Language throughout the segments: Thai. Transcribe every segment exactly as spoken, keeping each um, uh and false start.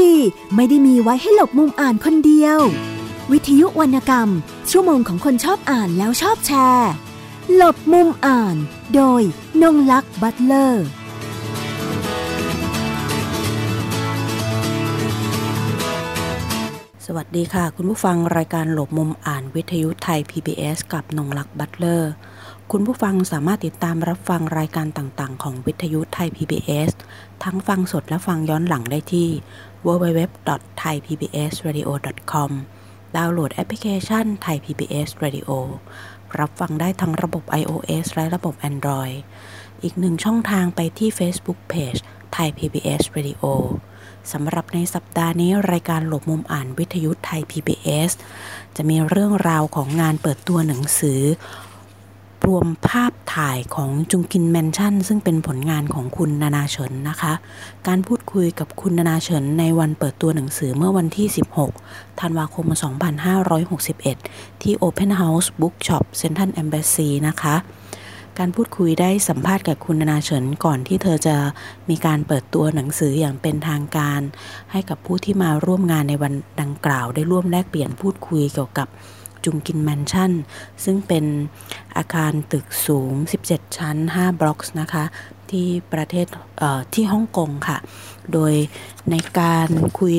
ดีไม่ได้มีไว้ให้หลบมุมอ่านคนเดียววิทยุวรรณกรรมชั่วโมงของคนชอบอ่านแล้วชอบแชร์หลบมุมอ่านโดยนงลักษณ์บัตเลอร์สวัสดีค่ะคุณผู้ฟังรายการหลบมุมอ่านวิทยุไทย พี บี เอส กับนงลักษณ์บัตเลอร์คุณผู้ฟังสามารถติดตามรับฟังรายการต่างๆของวิทยุไทย พี บี เอส ทั้งฟังสดและฟังย้อนหลังได้ที่ ดับเบิลยู ดับเบิลยู ดับเบิลยู ดอท ไทย พี บี เอส เรดิโอ ดอท คอม ดาวน์โหลดแอปพลิเคชัน Thai พี บี เอส Radio รับฟังได้ทั้งระบบ iOS และระบบ Android อีกหนึ่งช่องทางไปที่ Facebook Page Thai พี บี เอส Radio สำหรับในสัปดาห์นี้รายการหลบมุมอ่านวิทยุไทย พี บี เอส จะมีเรื่องราวของงานเปิดตัวหนังสือรวมภาพถ่ายของจุงกินแมนชั่นซึ่งเป็นผลงานของคุณนานาเฉินนะคะการพูดคุยกับคุณนานาเฉินในวันเปิดตัวหนังสือเมื่อวันที่สิบหกธันวาคมสองพันห้าร้อยหกสิบเอ็ดที่ Open House Bookshop Central Embassy นะคะการพูดคุยได้สัมภาษณ์กับคุณนานาเฉินก่อนที่เธอจะมีการเปิดตัวหนังสืออย่างเป็นทางการให้กับผู้ที่มาร่วมงานในวันดังกล่าวได้ร่วมแลกเปลี่ยนพูดคุยเกี่ยวกับจุงกินแมนชั่นซึ่งเป็นอาคารตึกสูงสิบเจ็ดชั้นห้าบล็อกนะคะที่ประเทศเอ่อที่ฮ่องกงค่ะโดยในการคุย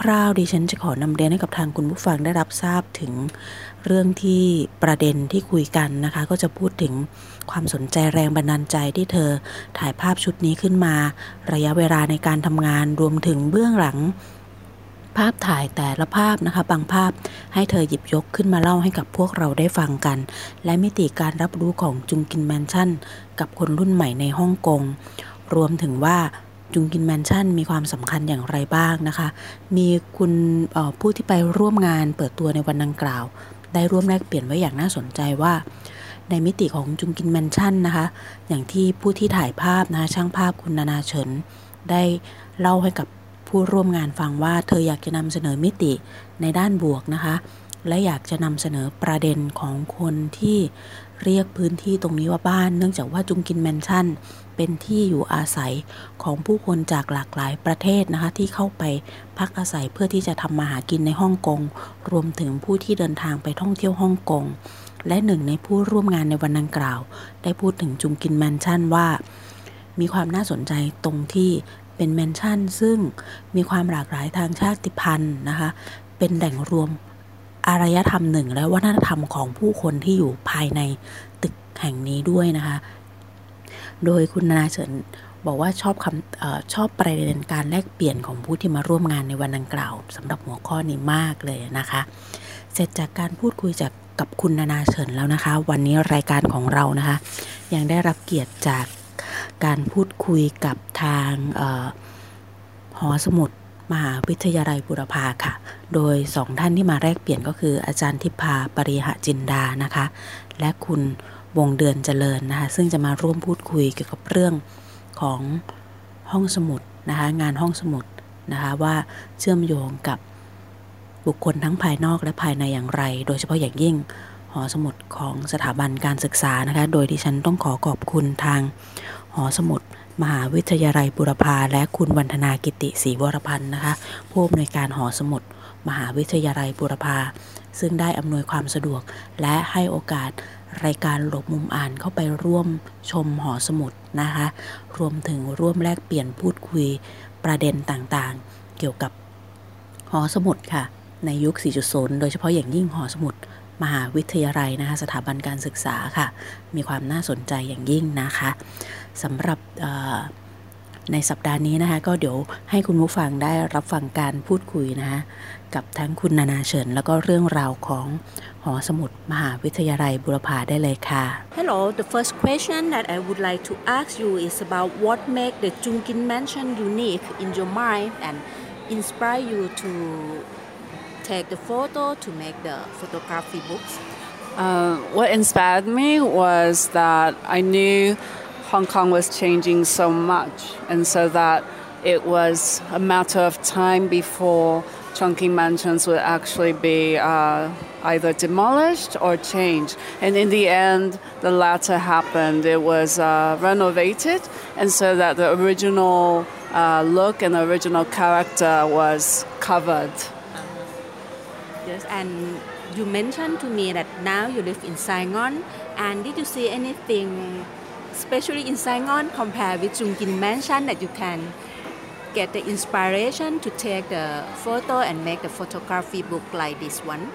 คร่าวๆดิฉันจะขอนำเรียนให้กับทางคุณผู้ฟังได้รับทราบถึงเรื่องที่ประเด็นที่คุยกันนะคะก็จะพูดถึงความสนใจแรงบันดาลใจที่เธอถ่ายภาพชุดนี้ขึ้นมาระยะเวลาในการทำงานรวมถึงเบื้องหลังภาพถ่ายแต่ละภาพนะคะบางภาพให้เธอหยิบยกขึ้นมาเล่าให้กับพวกเราได้ฟังกันและมิติการรับรู้ของจุงกินแมนชั่นกับคนรุ่นใหม่ในฮ่องกงรวมถึงว่าจุงกินแมนชั่นมีความสำคัญอย่างไรบ้างนะคะมีคุณผู้ที่ไปร่วมงานเปิดตัวในวันดังกล่าวได้ร่วมแลกเปลี่ยนไว้อย่างน่าสนใจว่าในมิติของจุงกินแมนชั่นนะคะอย่างที่ผู้ที่ถ่ายภาพนะคะช่างภาพคุณนานาเฉินได้เล่าให้กับผู้ร่วมงานฟังว่าเธออยากจะนำเสนอมิติในด้านบวกนะคะและอยากจะนำเสนอประเด็นของคนที่เรียกพื้นที่ตรงนี้ว่าบ้านเนื่องจากว่าจุงกินแมนชั่นเป็นที่อยู่อาศัยของผู้คนจากหลากหลายประเทศนะคะที่เข้าไปพักอาศัยเพื่อที่จะทำมาหากินในฮ่องกงรวมถึงผู้ที่เดินทางไปท่องเที่ยวฮ่องกงและหนึ่งในผู้ร่วมงานในวันดังกล่าวได้พูดถึงจุงกินแมนชั่นว่ามีความน่าสนใจตรงที่เป็นแมนชั่นซึ่งมีความหลากหลายทางชาติพันธุ์นะคะเป็นแหล่งรวมอารยธรรมหนึ่งและวัฒนธรรมของผู้คนที่อยู่ภายในตึกแห่งนี้ด้วยนะคะโดยคุณนานาเฉินบอกว่าชอบคำเอ่อชอบประเด็นการแลกเปลี่ยนของผู้ที่มาร่วมงานในวันดังกล่าวสำหรับหัวข้อนี้มากเลยนะคะเสร็จจากการพูดคุยจากกับคุณนานาเฉินแล้วนะคะวันนี้รายการของเรานะคะยังได้รับเกียรติจากการพูดคุยกับทางหอสมุดมหาวิทยาลัยบูรพาค่ะโดยสองท่านที่มาแลกเปลี่ยนก็คืออาจารย์ทิพาปริหจินดานะคะและคุณวงเดือนเจริญนะคะซึ่งจะมาร่วมพูดคุยเกี่ยวกับเรื่องของห้องสมุดนะคะงานห้องสมุดนะคะว่าเชื่อมโยงกับบุคคลทั้งภายนอกและภายในอย่างไรโดยเฉพาะอย่างยิ่งหอสมุดของสถาบันการศึกษานะคะโดยดิฉันต้องขอขอบคุณทางหอสมุดมหาวิทยาลัยบูรพาและคุณวันธนากิติศรีวรพันธ์นะคะผู้อำนวยการหอสมุดมหาวิทยาลัยบูรพาซึ่งได้อำนวยความสะดวกและให้โอกาสรายการหลบมุมอ่านเข้าไปร่วมชมหอสมุดนะคะรวมถึงร่วมแลกเปลี่ยนพูดคุยประเด็นต่างๆเกี่ยวกับหอสมุดค่ะในยุค สี่จุดศูนย์ โดยเฉพาะอย่างยิ่งหอสมุดมหาวิทยาลัยนะคะสถาบันการศึกษาค่ะมีความน่าสนใจอย่างยิ่งนะคะสำหรับในสัปดาห์นี้นะคะก็เดี๋ยวให้คุณผู้ฟังได้รับฟังการพูดคุยนะคะกับทั้งคุณนานาเฉินแล้วก็เรื่องราวของหอสมุดมหาวิทยาลัยบูรพาได้เลยค่ะ Hello, the first question that I would like to ask you is about what make the Chungkin Mansion unique in your mind and inspire you to take the photo to make the photography books? Uh, what inspired me was that I knew Hong Kong was changing so much, and so that it was a matter of time before Chungking Mansions would actually be uh, either demolished or changed. And in the end, the latter happened. It was uh, renovated, and so that the original uh, look and original character was covered. Yes, and you mentioned to me that now you live in Saigon, and did you see anything, especially in Saigon, compared with Chungkin Mansion, that you can get the inspiration to take the photo and make the photography book like this one?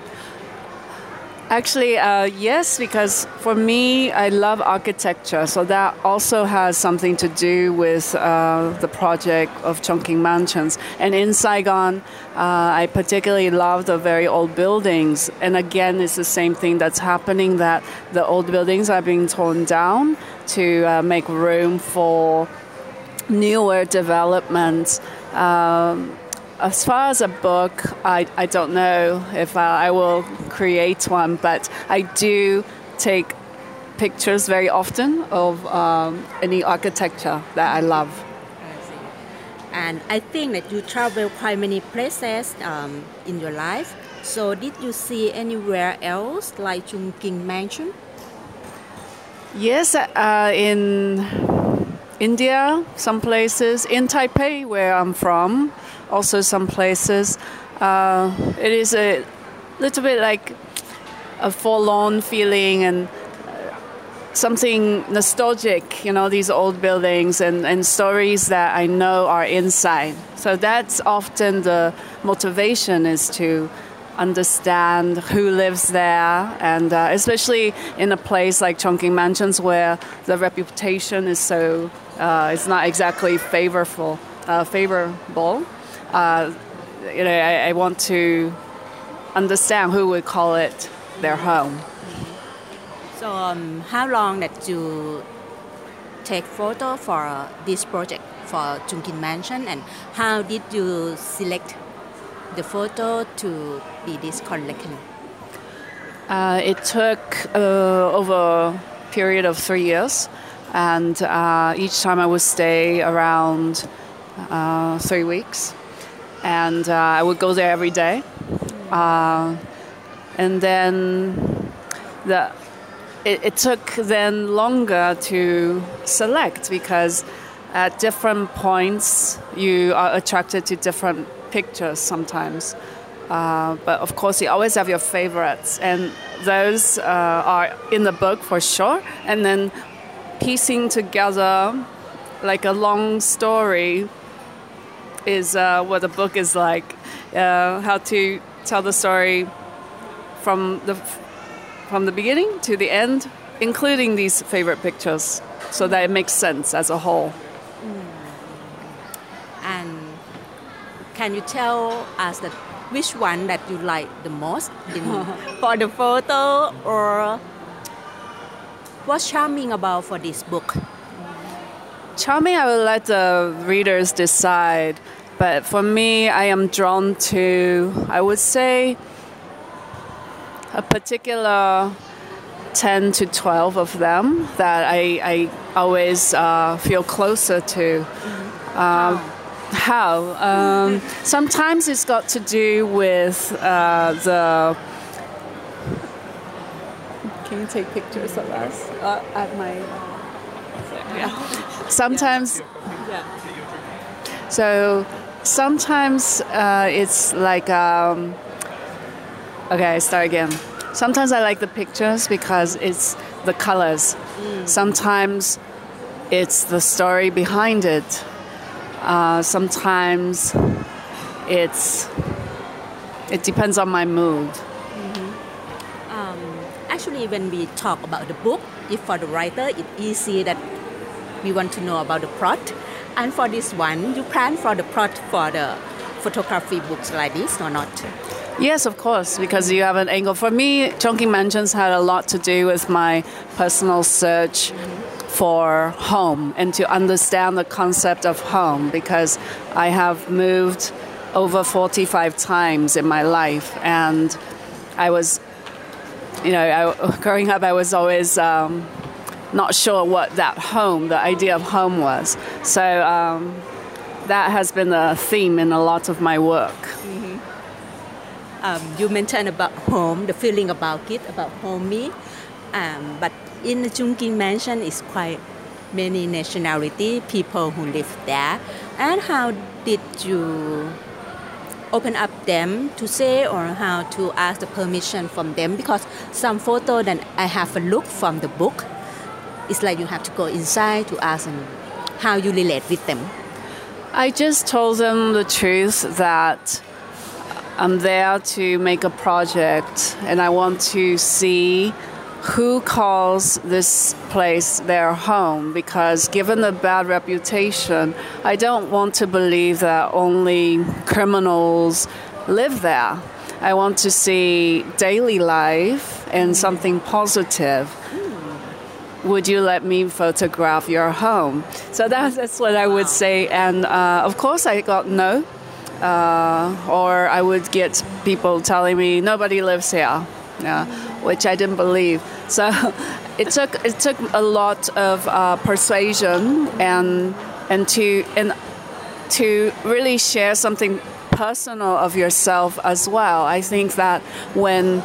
Actually, uh, yes, because for me, I love architecture, so that also has something to do with uh, the project of Chongqing Mansions. And in Saigon, uh, I particularly love the very old buildings. And again, it's the same thing that's happening, that the old buildings are being torn down to uh, make room for newer developments. Um, As far as a book, I, I don't know if I, I will create one, but I do take pictures very often of um, any architecture that I love. I see. And I think that you travel quite many places um, in your life. So did you see anywhere else like Chungking Mansion? Yes, uh, in India, some places, in Taipei where I'm from, also some places. Uh, it is a little bit like a forlorn feeling and something nostalgic, you know, these old buildings and, and stories that I know are inside. So that's often the motivation, is to understand who lives there, and uh, especially in a place like Chongqing Mansions where the reputation is so, uh, it's not exactly favorable. Uh, favorable. Uh, you know, I, I want to understand who would call it their home. So, um, how long did you take photo for uh, this project for Chungkin Mansion, and how did you select the photo to be this collection? Uh, it took uh, over a period of three years, and uh, each time I would stay around uh, three weeks. And uh, I would go there every day. Uh, and then the, it, it took then longer to select, because at different points you are attracted to different pictures sometimes. Uh, but of course you always have your favorites, and those uh, are in the book for sure. And then piecing together like a long story is uh, what the book is like. Uh, how to tell the story from the from the beginning to the end, including these favorite pictures, so that it makes sense as a whole. Mm. And can you tell us that which one that you like the most in, for the photo, or what's charming about for this book? Charming, I will let the readers decide. But for me, I am drawn to, I would say, a particular ten to twelve of them that I, I always uh, feel closer to. Mm-hmm. um, wow. How? Um, sometimes it's got to do with uh, the... Can you take pictures of us uh, at my... Yeah. Sometimes, yeah. So sometimes uh, it's like, um, okay, I start again. Sometimes I like the pictures because it's the colors. Mm. Sometimes it's the story behind it. Uh, sometimes it's, it depends on my mood. Mm-hmm. Um, actually, when we talk about the book, if for the writer, it's easy that we want to know about the plot. And for this one, you plan for the plot for the photography books like this or not? Yes, of course, because you have an angle. For me, Chongqing Mansions had a lot to do with my personal search mm-hmm. for home, and to understand the concept of home, because I have moved over forty-five times in my life. And I was, you know, I, growing up, I was always... Um, not sure what that home, the idea of home was. So um, that has been a theme in a lot of my work. Mm-hmm. Um, you mentioned about home, the feeling about it, about homey. Um, but in the Chungking Mansion, it's quite many nationality people who live there, and how did you open up them to say or how to ask the permission from them? Because some photo that I have a look from the book, it's like you have to go inside to ask them how you relate with them. I just told them the truth that I'm there to make a project, and I want to see who calls this place their home, because given the bad reputation, I don't want to believe that only criminals live there. I want to see daily life and something positive. Would you let me photograph your home? So that's, that's what I would say, and uh, of course I got no. Uh, or I would get people telling me nobody lives here, yeah, which I didn't believe. So it took it took a lot of uh, persuasion and and to and to really share something personal of yourself as well. I think that when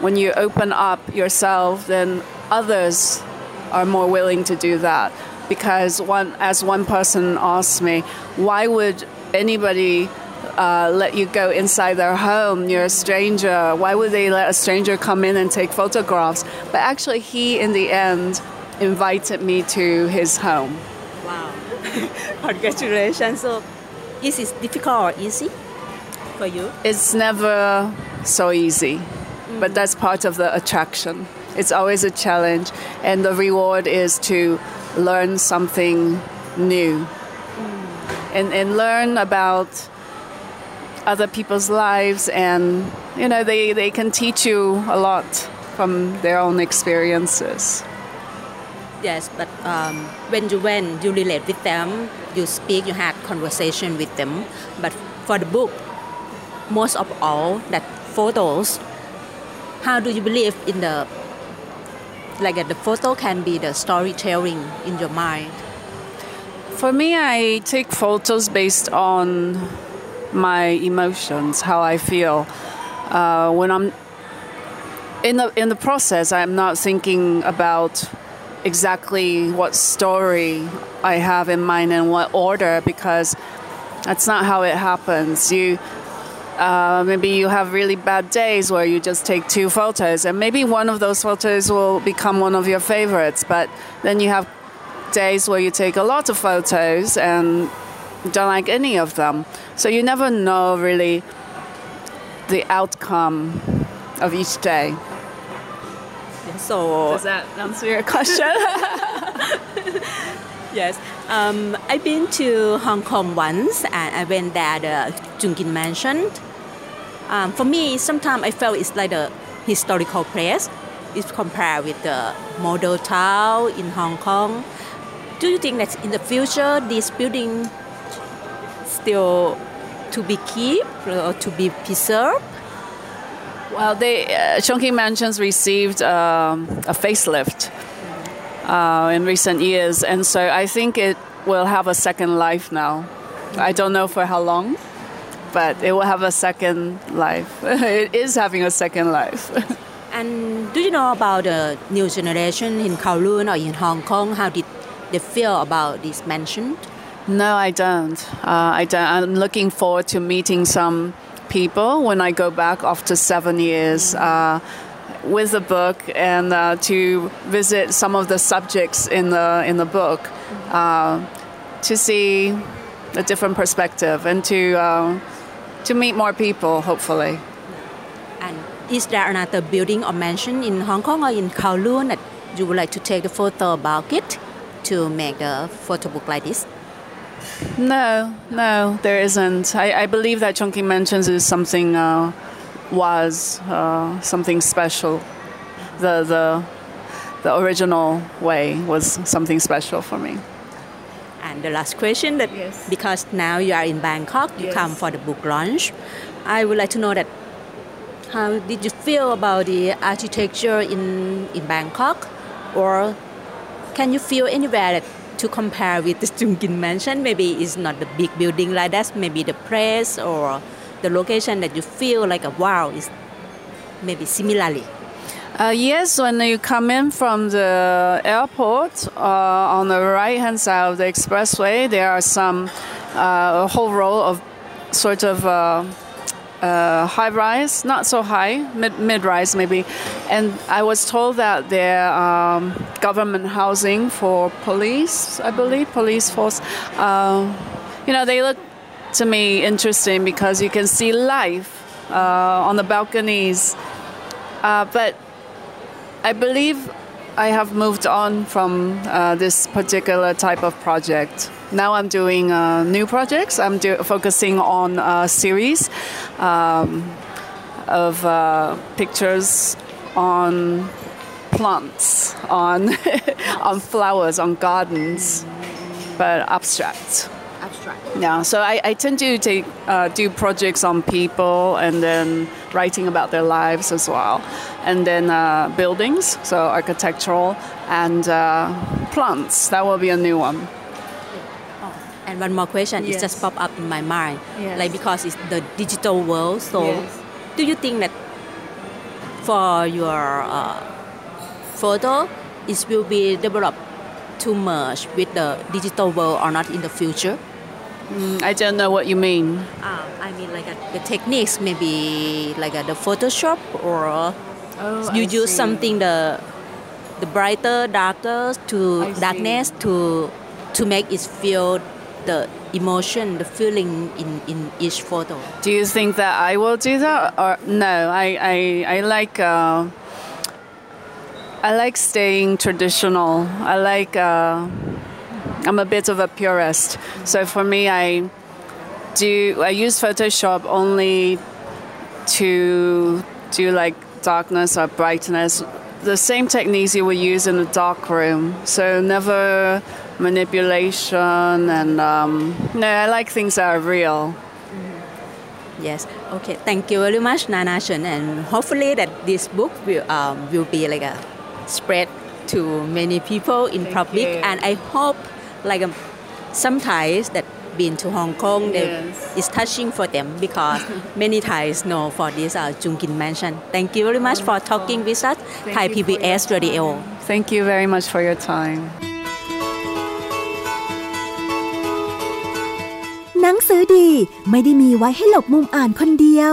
when you open up yourself, then others are more willing to do that. Because one, as one person asked me, why would anybody Uh, let you go inside their home? You're a stranger. Why would they let a stranger come in and take photographs? But actually, he in the end invited me to his home. Wow! Congratulations. So, is it difficult or easy for you? It's never so easy, mm-hmm. but that's part of the attraction. It's always a challenge, and the reward is to learn something new, mm. and and learn about other people's lives, and you know they, they can teach you a lot from their own experiences. Yes, but um, when you went, you relate with them, you speak, you had conversation with them. But for the book, most of all, that photos. How do you believe in the like the photo can be the storytelling in your mind? For me, I take photos based on my emotions, how I feel. Uh, when I'm in the in the process, I'm not thinking about exactly what story I have in mind and what order, because that's not how it happens. You uh, maybe you have really bad days where you just take two photos, and maybe one of those photos will become one of your favorites. But then you have days where you take a lot of photos and don't like any of them. So you never know really the outcome of each day. So does that answer your question? Yes. Um, I've been to Hong Kong once, and I went there the Chung Kin Mansion. Um, for me, sometimes I felt it's like a historical place. It's compared with the model town in Hong Kong. Do you think that in the future this building still to be kept or to be preserved? Well, they uh, Chung Kin Mansion's received um, a facelift uh, in recent years, and so I think it will have a second life now. Mm-hmm. I don't know for how long, but it will have a second life. It is having a second life. And do you know about the new generation in Kowloon or in Hong Kong? How did they feel about this mansion? No, I don't. Uh, I don't. I'm looking forward to meeting some people when I go back after seven years uh, with the book, and uh, to visit some of the subjects in the in the book uh, to see a different perspective and to uh, to meet more people, hopefully. And is there another building or mansion in Hong Kong or in Kowloon that you would like to take a photo about it? To make a photo book like this? No, no, there isn't. I, I believe that Chung Kin Mansion is something uh, was uh, something special. The the the original way was something special for me. And the last question that yes. because now you are in Bangkok, you yes. come for the book launch. I would like to know that how did you feel about the architecture in in Bangkok, or can you feel anywhere that to compare with the Chung Kin Mansion? Maybe it's not the big building like that. Maybe the place or the location that you feel like a wow is maybe similarly. Uh, yes, when you come in from the airport, uh, on the right-hand side of the expressway, there are some, uh, a whole row of sort of uh, uh, high-rise, not so high, mid- mid-rise maybe. And I was told that there are um, government housing for police, I believe, police force. Uh, you know, they look to me interesting because you can see life uh, on the balconies. Uh, but I believe I have moved on from uh, this particular type of project. Now I'm doing uh, new projects. I'm do- focusing on a series um, of uh, pictures on plants, on on flowers, on gardens, but abstract. Abstract. Yeah, so I, I tend to take, uh, do projects on people and then writing about their lives as well. And then uh, buildings, so architectural, and uh, plants. That will be a new one. Oh, and one more question. Yes. It just popped up in my mind. Yes. Like because it's the digital world. So yes. Do you think that for your uh, photo, it will be developed to merge with the digital world or not in the future? Mm, I don't know what you mean. Uh, I mean, like a, the techniques, maybe like a, the Photoshop, or oh, you I use see. something the the brighter, darker to I darkness see. to to make it feel the emotion, the feeling in, in each photo. Do you think that I will do that? Or no, I I I like. Uh, I like staying traditional. I like. Uh, I'm a bit of a purist, so for me, I do. I use Photoshop only to do like darkness or brightness. The same techniques you would use in a dark room. So never manipulation, and um, no, I like things that are real. Yes. Okay. Thank you very much, Nana Chen, and hopefully that this book will um, will be like a. spread to many people in Thank public you. And I hope like um, some Thais that been to Hong Kong yes. they, it's touching for them because many Thais know for this uh, Chung Kin Mansion. Thank you very much Wonderful. for talking with us. Thank Thai P B S Radio. Thank you very much for your time. หนังสือดีไม่ได้มีไว้ให้หลบมุมอ่านคนเดียว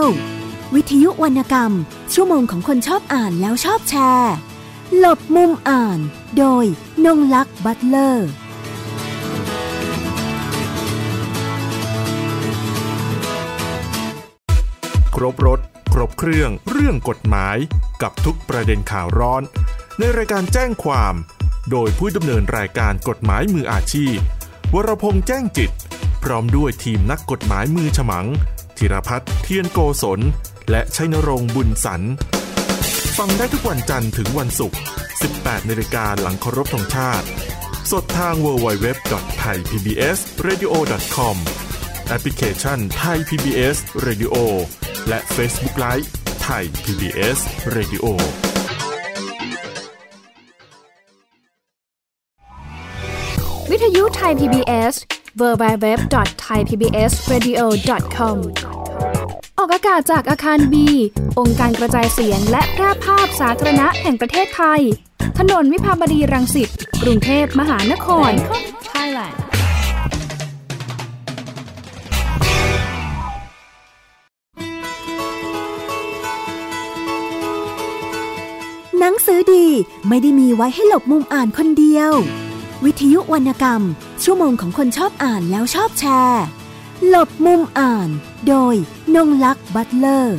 วิทยุวรรณกรรมชั่วโมงของคนชอบอ่านแล้วชอบแชร์หลบมุมอ่านโดยนงลักษณ์บัตเลอร์ครบรถครบเครื่องเรื่องกฎหมายกับทุกประเด็นข่าวร้อนในรายการแจ้งความโดยผู้ดำเนินรายการกฎหมายมืออาชีพวรพงษ์แจ้งจิตพร้อมด้วยทีมนักกฎหมายมือฉมังธีรภัทรเทียนโกศลและชัยนรงค์บุญสรรฟังได้ทุกวันจันทร์ถึงวันศุกร์ สิบแปด นาฬิกาหลังเคารพธงชาติสดทาง ดับเบิลยู ดับเบิลยู ดับเบิลยู ดอท ไทย พี บี เอส เรดิโอ ดอท คอม แอปพลิเคชัน Thai พี บี เอส Radio และ Facebook Live Thai พี บี เอส Radio วิทยุ Thai พี บี เอส ดับเบิลยู ดับเบิลยู ดับเบิลยู ดอท ไทย พี บี เอส เรดิโอ ดอท คอมออกอากาศจากอาคาร B องค์การกระจายเสียงและแพร่ภาพสาธารณะแห่งประเทศไทยถนนวิภาวดีรังสิตกรุงเทพมหานครไทยแลนด์หนังสือดีไม่ได้มีไว้ให้หลบมุมอ่านคนเดียววิทยุวรรณกรรมชั่วโมงของคนชอบอ่านแล้วชอบแชร์หลบมุมอ่านโดยนงลักษณ์บัตเลอร์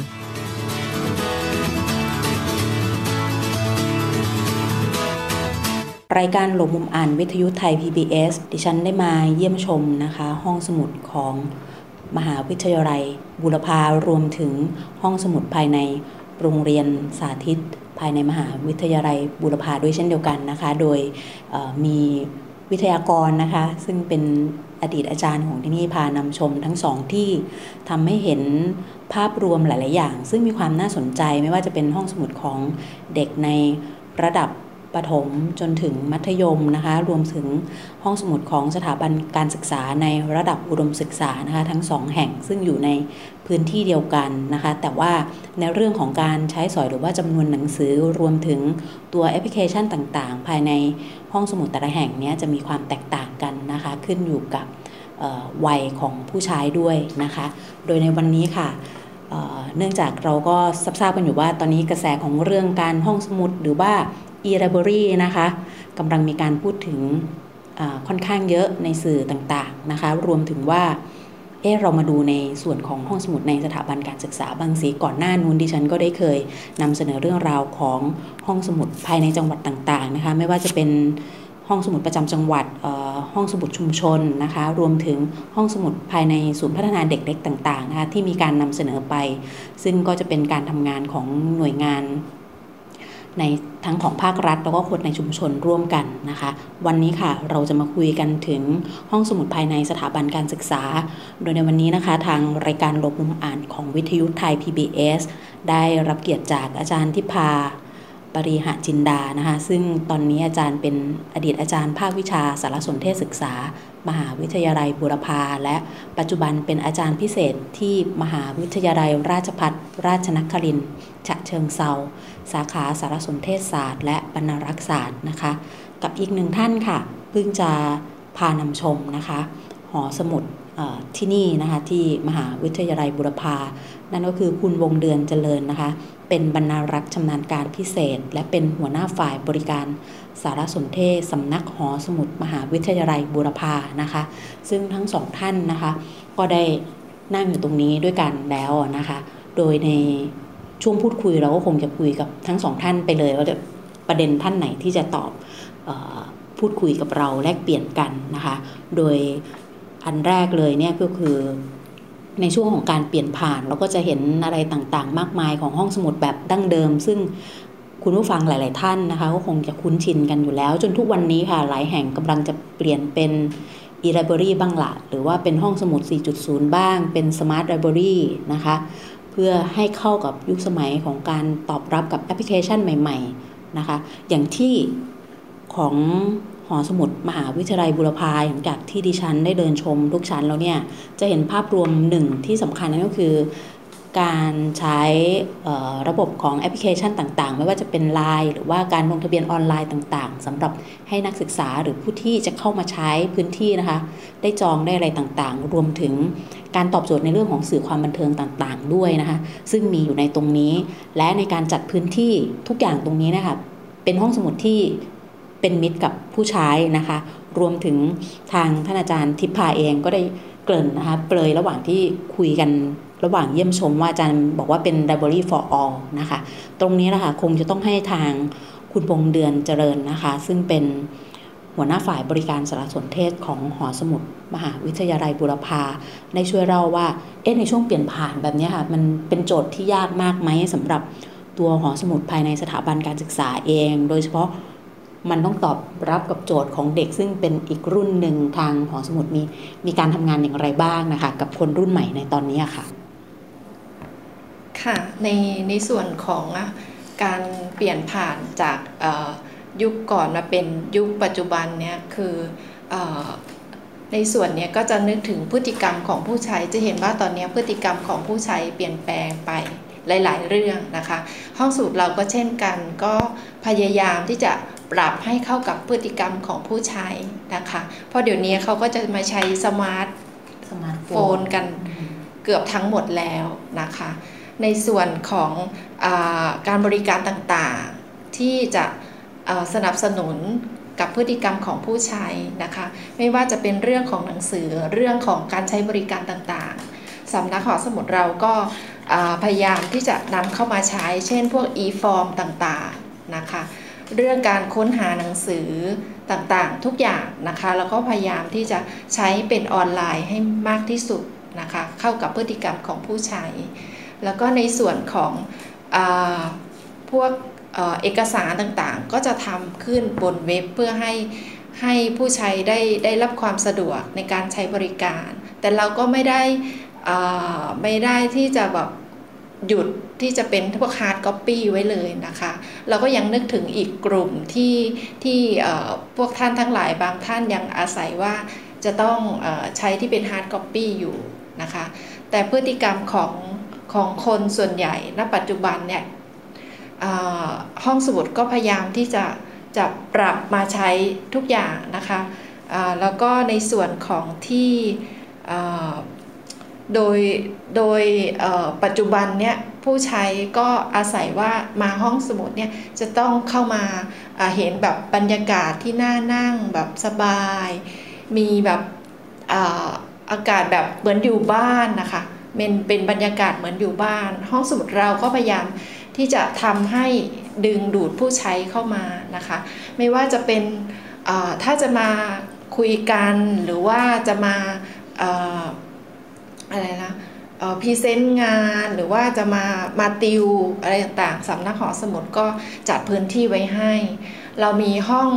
รายการหลบมุมอ่านวิทยุไทย พี บี เอส ดิฉันได้มาเยี่ยมชมนะคะห้องสมุดของมหาวิทยาลัยบูรพารวมถึงห้องสมุดภายในโรงเรียนสาธิตภายในมหาวิทยาลัยบูรพาด้วยเช่นเดียวกันนะคะโดยมีวิทยากรนะคะซึ่งเป็นอดีตอาจารย์ของที่นี่พานำชมทั้งสองที่ทำให้เห็นภาพรวมหลายๆอย่างซึ่งมีความน่าสนใจไม่ว่าจะเป็นห้องสมุดของเด็กในระดับ ประถมจนถึงมัธยมนะคะรวมถึงห้องสมุดของสถาบันการศึกษาในระดับอุดมศึกษานะคะทั้งสองแห่งซึ่งอยู่ในพื้นที่เดียวกันนะคะแต่ว่าในเรื่องของการใช้สอยหรือว่าจำนวนหนังสือรวมถึงตัวแอปพลิเคชันต่างๆภายในห้องสมุดแต่ละแห่งนี้จะมีความแตกต่างกันนะคะขึ้นอยู่กับวัยของผู้ใช้ด้วยนะคะโดยในวันนี้ค่ะเนื่องจากเราก็ทราบกันอยู่ว่าตอนนี้กระแสของเรื่องการห้องสมุดหรือว่า e-library นะคะกำลังมีการพูดถึงค่อนข้างเยอะในสื่อต่างๆนะคะรวมถึงว่าเออเรามาดูในส่วนของห้องสมุดในสถาบันการศึกษาบางสีก่อนหน้านู้นดิฉันก็ได้เคยนำเสนอเรื่องราวของห้องสมุดภายในจังหวัดต่างๆนะคะไม่ว่าจะเป็นห้องสมุดประจำจังหวัดห้องสมุดชุมชนนะคะรวมถึงห้องสมุดภายในศูนย์พัฒนาเด็กเล็กต่างๆนะคะที่มีการนำเสนอไปซึ่งก็จะเป็นการทำงานของหน่วยงานในทั้งของภาครัฐแล้วก็คนในชุมชนร่วมกันนะคะวันนี้ค่ะเราจะมาคุยกันถึงห้องสมุดภายในสถาบันการศึกษาโดยในวันนี้นะคะทางรายการหลบมุมอ่านของวิทยุไทย พี บี เอส ได้รับเกียรติจากอาจารย์ทิพาปริหจินดานะคะซึ่งตอนนี้อาจารย์เป็นอดีตอาจารย์ภาควิชาสารสนเทศศึกษามหาวิทยาลัยบูรพาและปัจจุบันเป็นอาจารย์พิเศษที่มหาวิทยาลัยราชภัฏราชนครินทร์ฉะเชิงเทราสาขาสารสนเทศศาสตร์และบรรณารักษ์ศาสตร์นะคะกับอีกหนึ่งท่านค่ะเพิ่งจะพานำชมนะคะหอสมุดที่นี่นะคะที่มหาวิทยาลัยบูรพานั่นก็คือคุณวงเดือนเจริญนะคะเป็นบรรณารักษ์ชำนาญการพิเศษและเป็นหัวหน้าฝ่ายบริการสารสนเทศสำนักหอสมุดมหาวิทยาลัยบูรพานะคะซึ่งทั้งสองท่านนะคะก็ได้นั่งอยู่ตรงนี้ด้วยกันแล้วนะคะโดยในช่วงพูดคุยเราก็คงจะคุยกับทั้งสองท่านไปเลยว่าประเด็นท่านไหนที่จะตอบพูดคุยกับเราแลกเปลี่ยนกันนะคะโดยอันแรกเลยเนี่ยก็คือในช่วงของการเปลี่ยนผ่านเราก็จะเห็นอะไรต่างๆมากมายของห้องสมุดแบบดั้งเดิมซึ่งคุณผู้ฟังหลายๆท่านนะคะก็คงจะคุ้นชินกันอยู่แล้วจนทุกวันนี้ค่ะหลายแห่งกำลังจะเปลี่ยนเป็น e-library บ้างละหรือว่าเป็นห้องสมุด สี่จุดศูนย์ บ้างเป็น smart library นะคะเพื่อให้เข้ากับยุคสมัยของการตอบรับกับแอปพลิเคชันใหม่ๆนะคะอย่างที่ของหอสมุดมหาวิทยาลัยบูรพาหลังจากที่ดิฉันได้เดินชมทุกชั้นแล้วเนี่ยจะเห็นภาพรวมหนึ่งที่สำคัญนั่นก็คือการใช้ระบบของแอปพลิเคชันต่างๆไม่ว่าจะเป็น ไลน์ หรือว่าการลงทะเบียนออนไลน์ต่างๆสำหรับให้นักศึกษาหรือผู้ที่จะเข้ามาใช้พื้นที่นะคะได้จองได้อะไรต่างๆรวมถึงการตอบโจทย์ในเรื่องของสื่อความบันเทิงต่างๆด้วยนะคะซึ่งมีอยู่ในตรงนี้และในการจัดพื้นที่ทุกอย่างตรงนี้นะคะเป็นห้องสมุดที่เป็นมิตรกับผู้ใช้นะคะรวมถึงทางท่านอาจารย์ทิพาเองก็ได้เกริ่นนะคะเปรยระหว่างที่คุยกันระหว่างเยี่ยมชมว่าอาจารย์บอกว่าเป็น Library For All นะคะตรงนี้นะคะคงจะต้องให้ทางคุณพงษ์เดือนเจริญนะคะซึ่งเป็นหัวหน้าฝ่ายบริการสารสนเทศของหอสมุดมหาวิทยาลัยบูรพาได้ช่วยเล่าว่าเอ๊ะในช่วงเปลี่ยนผ่านแบบนี้ค่ะมันเป็นโจทย์ที่ยากมากไหมสำหรับตัวหอสมุดภายในสถาบันการศึกษาเองโดยเฉพาะมันต้องตอบรับกับโจทย์ของเด็กซึ่งเป็นอีกรุ่นหนึ่งทางหอสมุดมีมีการทำงานอย่างไรบ้างนะคะกับคนรุ่นใหม่ในตอนนี้ค่ะค่ะในในส่วนของการเปลี่ยนผ่านจากยุคก่อนมาเป็นยุคปัจจุบันเนี่ยคือในส่วนนี้ก็จะนึกถึงพฤติกรรมของผู้ใช้จะเห็นว่าตอนนี้พฤติกรรมของผู้ใช้เปลี่ยนแปลงไปหลายๆเรื่องนะคะห้องสมุดเราก็เช่นกันก็พยายามที่จะปรับให้เข้ากับพฤติกรรมของผู้ใช้นะคะเพราะเดี๋ยวนี้เขาก็จะมาใช้สมาร์ทโฟนกันเกือบทั้งหมดแล้วนะคะในส่วนของการบริการต่างๆที่จะสนับสนุนกับพฤติกรรมของผู้ใช้นะคะไม่ว่าจะเป็นเรื่องของหนังสือเรื่องของการใช้บริการต่างๆสำนักหอสมุดเราก็พยายามที่จะนำเข้ามาใช้เช่นพวก e-form ต่างๆนะคะเรื่องการค้นหาหนังสือต่างๆทุกอย่างนะคะแล้วก็พยายามที่จะใช้เป็นออนไลน์ให้มากที่สุดนะคะเข้ากับพฤติกรรมของผู้ใช้แล้วก็ในส่วนของอพวก เ, เอกสารต่างๆก็จะทำขึ้นบนเว็บเพื่อให้ให้ผู้ใช้ได้ได้รับความสะดวกในการใช้บริการแต่เราก็ไม่ได้ไม่ได้ที่จะแบบ หยุดที่จะเป็นพวกฮาร์ดก๊อปปี้ไว้เลยนะคะเราก็ยังนึกถึงอีกกลุ่มที่ที่พวกท่านทั้งหลายบางท่านยังอาศัยว่าจะต้องใช้ที่เป็นฮาร์ดก๊อปปี้อยู่นะคะแต่พฤติกรรมของของคนส่วนใหญ่ณปัจจุบันเนี่ยห้องสมุดก็พยายามที่จะจะปรับมาใช้ทุกอย่างนะคะแล้วก็ในส่วนของที่โดยโดยปัจจุบันเนี่ยผู้ใช้ก็อาศัยว่ามาห้องสมุดเนี่ยจะต้องเข้ามาเห็นแบบบรรยากาศที่น่านั่งแบบสบายมีแบบอากาศแบบเหมือนอยู่บ้านนะคะเป็นเป็นบรรยากาศเหมือนอยู่บ้านห้องสมุดเราก็พยายามที่จะทำให้ดึงดูดผู้ใช้เข้ามานะคะไม่ว่าจะเป็นถ้าจะมาคุยกันหรือว่าจะมาอะไรนะพรีเซนต์งานหรือว่าจะมามาติวอะไรต่างๆสำนักหอสมุดก็จัดพื้นที่ไว้ให้เรามีห้อง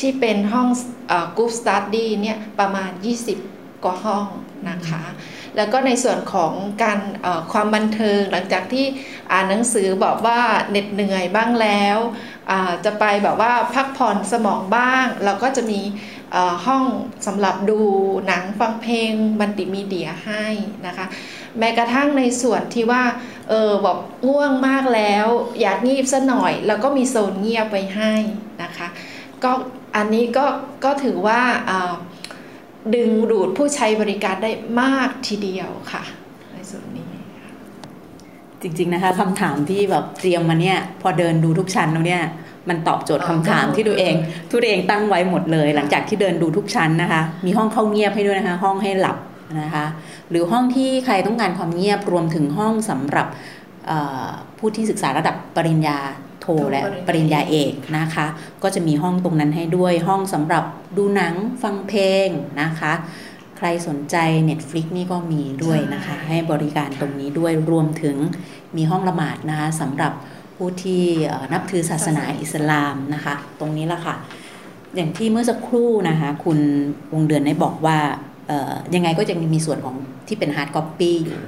ที่เป็นห้องกรุ๊ปสตัดดี้เนี่ยประมาณยี่สิบกว่าห้องนะคะแล้วก็ในส่วนของการความบันเทิงหลังจากที่อ่านหนังสือบอกว่าเหน็ดเหนื่อยบ้างแล้วจะไปแบบว่าพักผ่อนสมองบ้างเราก็จะมีห้องสำหรับดูหนังฟังเพลงมัลติมีเดียให้นะคะแม้กระทั่งในส่วนที่ว่าเออบอกง่วงมากแล้วอยากงีบซะหน่อยแล้วก็มีโซนเงียบไว้ให้นะคะก็อันนี้ก็ก็ถือว่าดึงดูดผู้ใช้บริการได้มากทีเดียวค่ะในส่วนนี้จริงๆนะคะคำถามที่แบบเตรียมมาเนี่ยพอเดินดูทุกชั้นแล้วเนี่ยมันตอบโจทย์คำถามที่ตัวเองตัวเองตั้งไว้หมดเลยหลังจากที่เดินดูทุกชั้นนะคะมีห้องเข้าเงียบให้ด้วยนะคะห้องให้หลับนะคะหรือห้องที่ใครต้องการความเงียบรวมถึงห้องสำหรับผู้ที่ศึกษาระดับปริญญาโทและปริญญาเอกนะคะก็จะมีห้องตรงนั้นให้ด้วยห้องสำหรับดูหนังฟังเพลงนะคะใครสนใจ Netflix นี่ก็มีด้วยนะคะให้บริการตรงนี้ด้วยรวมถึงมีห้องละหมาดนะคะสำหรับผู้ที่นับถือศาสนาอิสลามนะคะตรงนี้ละค่ะอย่างที่เมื่อสักครู่นะคะคุณวงเดือนได้บอกว่ายังไงก็ยังมีส่วนของที่เป็นฮาร์ดก๊อปปี้อยู่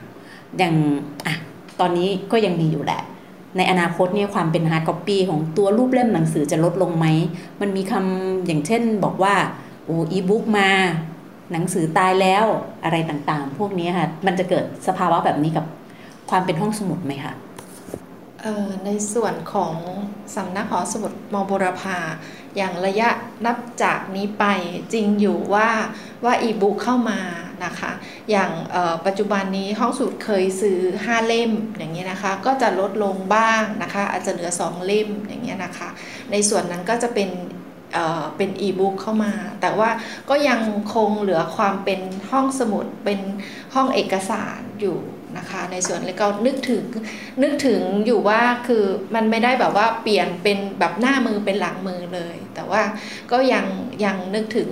อย่างอ่ะตอนนี้ก็ยังมีอยู่แหละในอนาคตเนี่ยความเป็นฮาร์ดก๊อปปี้ของตัวรูปเล่มหนังสือจะลดลงไหมมันมีคำอย่างเช่นบอกว่าโอ้อีบุ๊กมาหนังสือตายแล้วอะไรต่างๆพวกนี้ค่ะมันจะเกิดสภาวะแบบนี้กับความเป็นห้องสมุดไหมคะในส่วนของสำนักหอสมุดม.บูรพาอย่างระยะนับจากนี้ไปจริงอยู่ว่าว่าอีบุ๊กเข้ามานะคะอย่างปัจจุบันนี้ห้องสมุดเคยซื้อห้าเล่มอย่างนี้นะคะก็จะลดลงบ้างนะคะอาจจะเหลือสองเล่มอย่างนี้นะคะในส่วนนั้นก็จะเป็นเป็นอีบุ๊กเข้ามาแต่ว่าก็ยังคงเหลือความเป็นห้องสมุดเป็นห้องเอกสารอยู่นะคะในส่วนแล้วก็นึกถึงนึกถึงอยู่ว่าคือมันไม่ได้แบบว่าเปลี่ยนเป็นแบบหน้ามือเป็นหลังมือเลยแต่ว่าก็ยังยังนึกถึง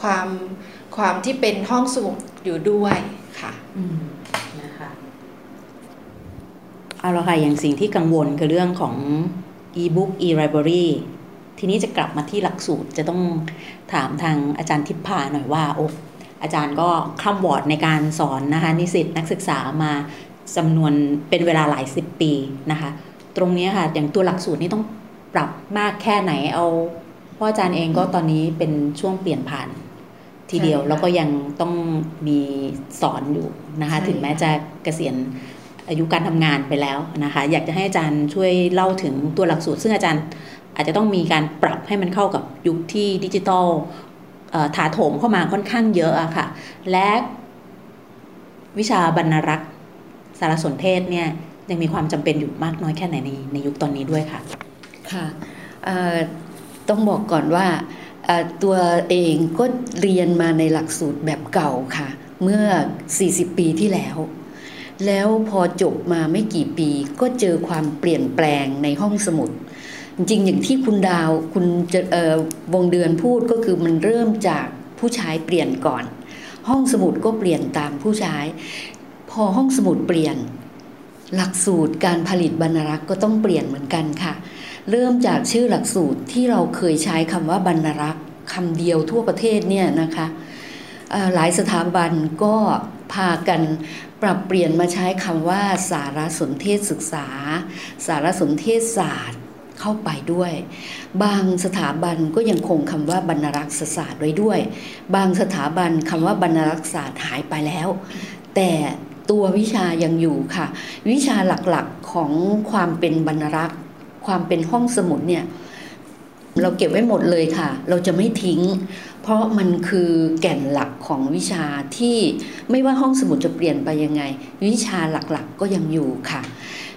ความความที่เป็นห้องสมุดอยู่ด้วยค่ะนะคะเอาละค่ะอย่างสิ่งที่กังวลคือเรื่องของ e-book e-library ทีนี้จะกลับมาที่หลักสูตรจะต้องถามทางอาจารย์ทิพพาหน่อยว่าโอ้อาจารย์ก็คร่ำวอร์ดในการสอนนะคะนิสิตนักศึกษามาจำนวนเป็นเวลาหลายสิบปีนะคะตรงนี้ค่ะอย่างตัวหลักสูตรนี่ต้องปรับมากแค่ไหนเอาเพราะอาจารย์เองก็ตอนนี้เป็นช่วงเปลี่ยนผ่านทีเดียวแล้วก็ยังต้องมีสอนอยู่นะคะถึงแม้จะเกษียณอายุการทำงานไปแล้วนะคะอยากจะให้อาจารย์ช่วยเล่าถึงตัวหลักสูตรซึ่งอาจารย์อาจจะต้องมีการปรับให้มันเข้ากับยุคที่ดิจิทัลถาโถมเข้ามาค่อนข้างเยอะอะค่ะและวิชาบรรณารักษ์สารสนเทศเนี่ยยังมีความจำเป็นอยู่มากน้อยแค่ไหนในในยุคตอนนี้ด้วยค่ะค่ะต้องบอกก่อนว่าตัวเองก็เรียนมาในหลักสูตรแบบเก่าค่ะเมื่อสี่สิบปีที่แล้วแล้วพอจบมาไม่กี่ปีก็เจอความเปลี่ยนแปลงในห้องสมุดจริงๆอย่างที่คุณดาวคุณวงเดือนพูดก็คือมันเริ่มจากผู้ใช้เปลี่ยนก่อนห้องสมุดก็เปลี่ยนตามผู้ใช้พอห้องสมุดเปลี่ยนหลักสูตรการผลิตบรรณารักษ์ก็ต้องเปลี่ยนเหมือนกันค่ะเริ่มจากชื่อหลักสูตรที่เราเคยใช้คำว่าบรรณารักษ์คำเดียวทั่วประเทศเนี่ยนะคะ หลายสถาบันก็พากันปรับเปลี่ยนมาใช้คำว่าสารสนเทศศึกษาสารสนเทศศาสตร์เข้าไปด้วยบางสถาบันก็ยังคงคำว่าบรรณารักษศาสตร์ไว้ด้วยบางสถาบันคำว่าบรรณารักษศาสตร์หายไปแล้วแต่ตัววิชายังอยู่ค่ะวิชาหลักๆของความเป็นบรรณารักษ์ความเป็นห้องสมุดเนี่ยเราเก็บไว้หมดเลยค่ะเราจะไม่ทิ้งเพราะมันคือแก่นหลักของวิชาที่ไม่ว่าห้องสมุดจะเปลี่ยนไปยังไงวิชาหลักๆก็ยังอยู่ค่ะ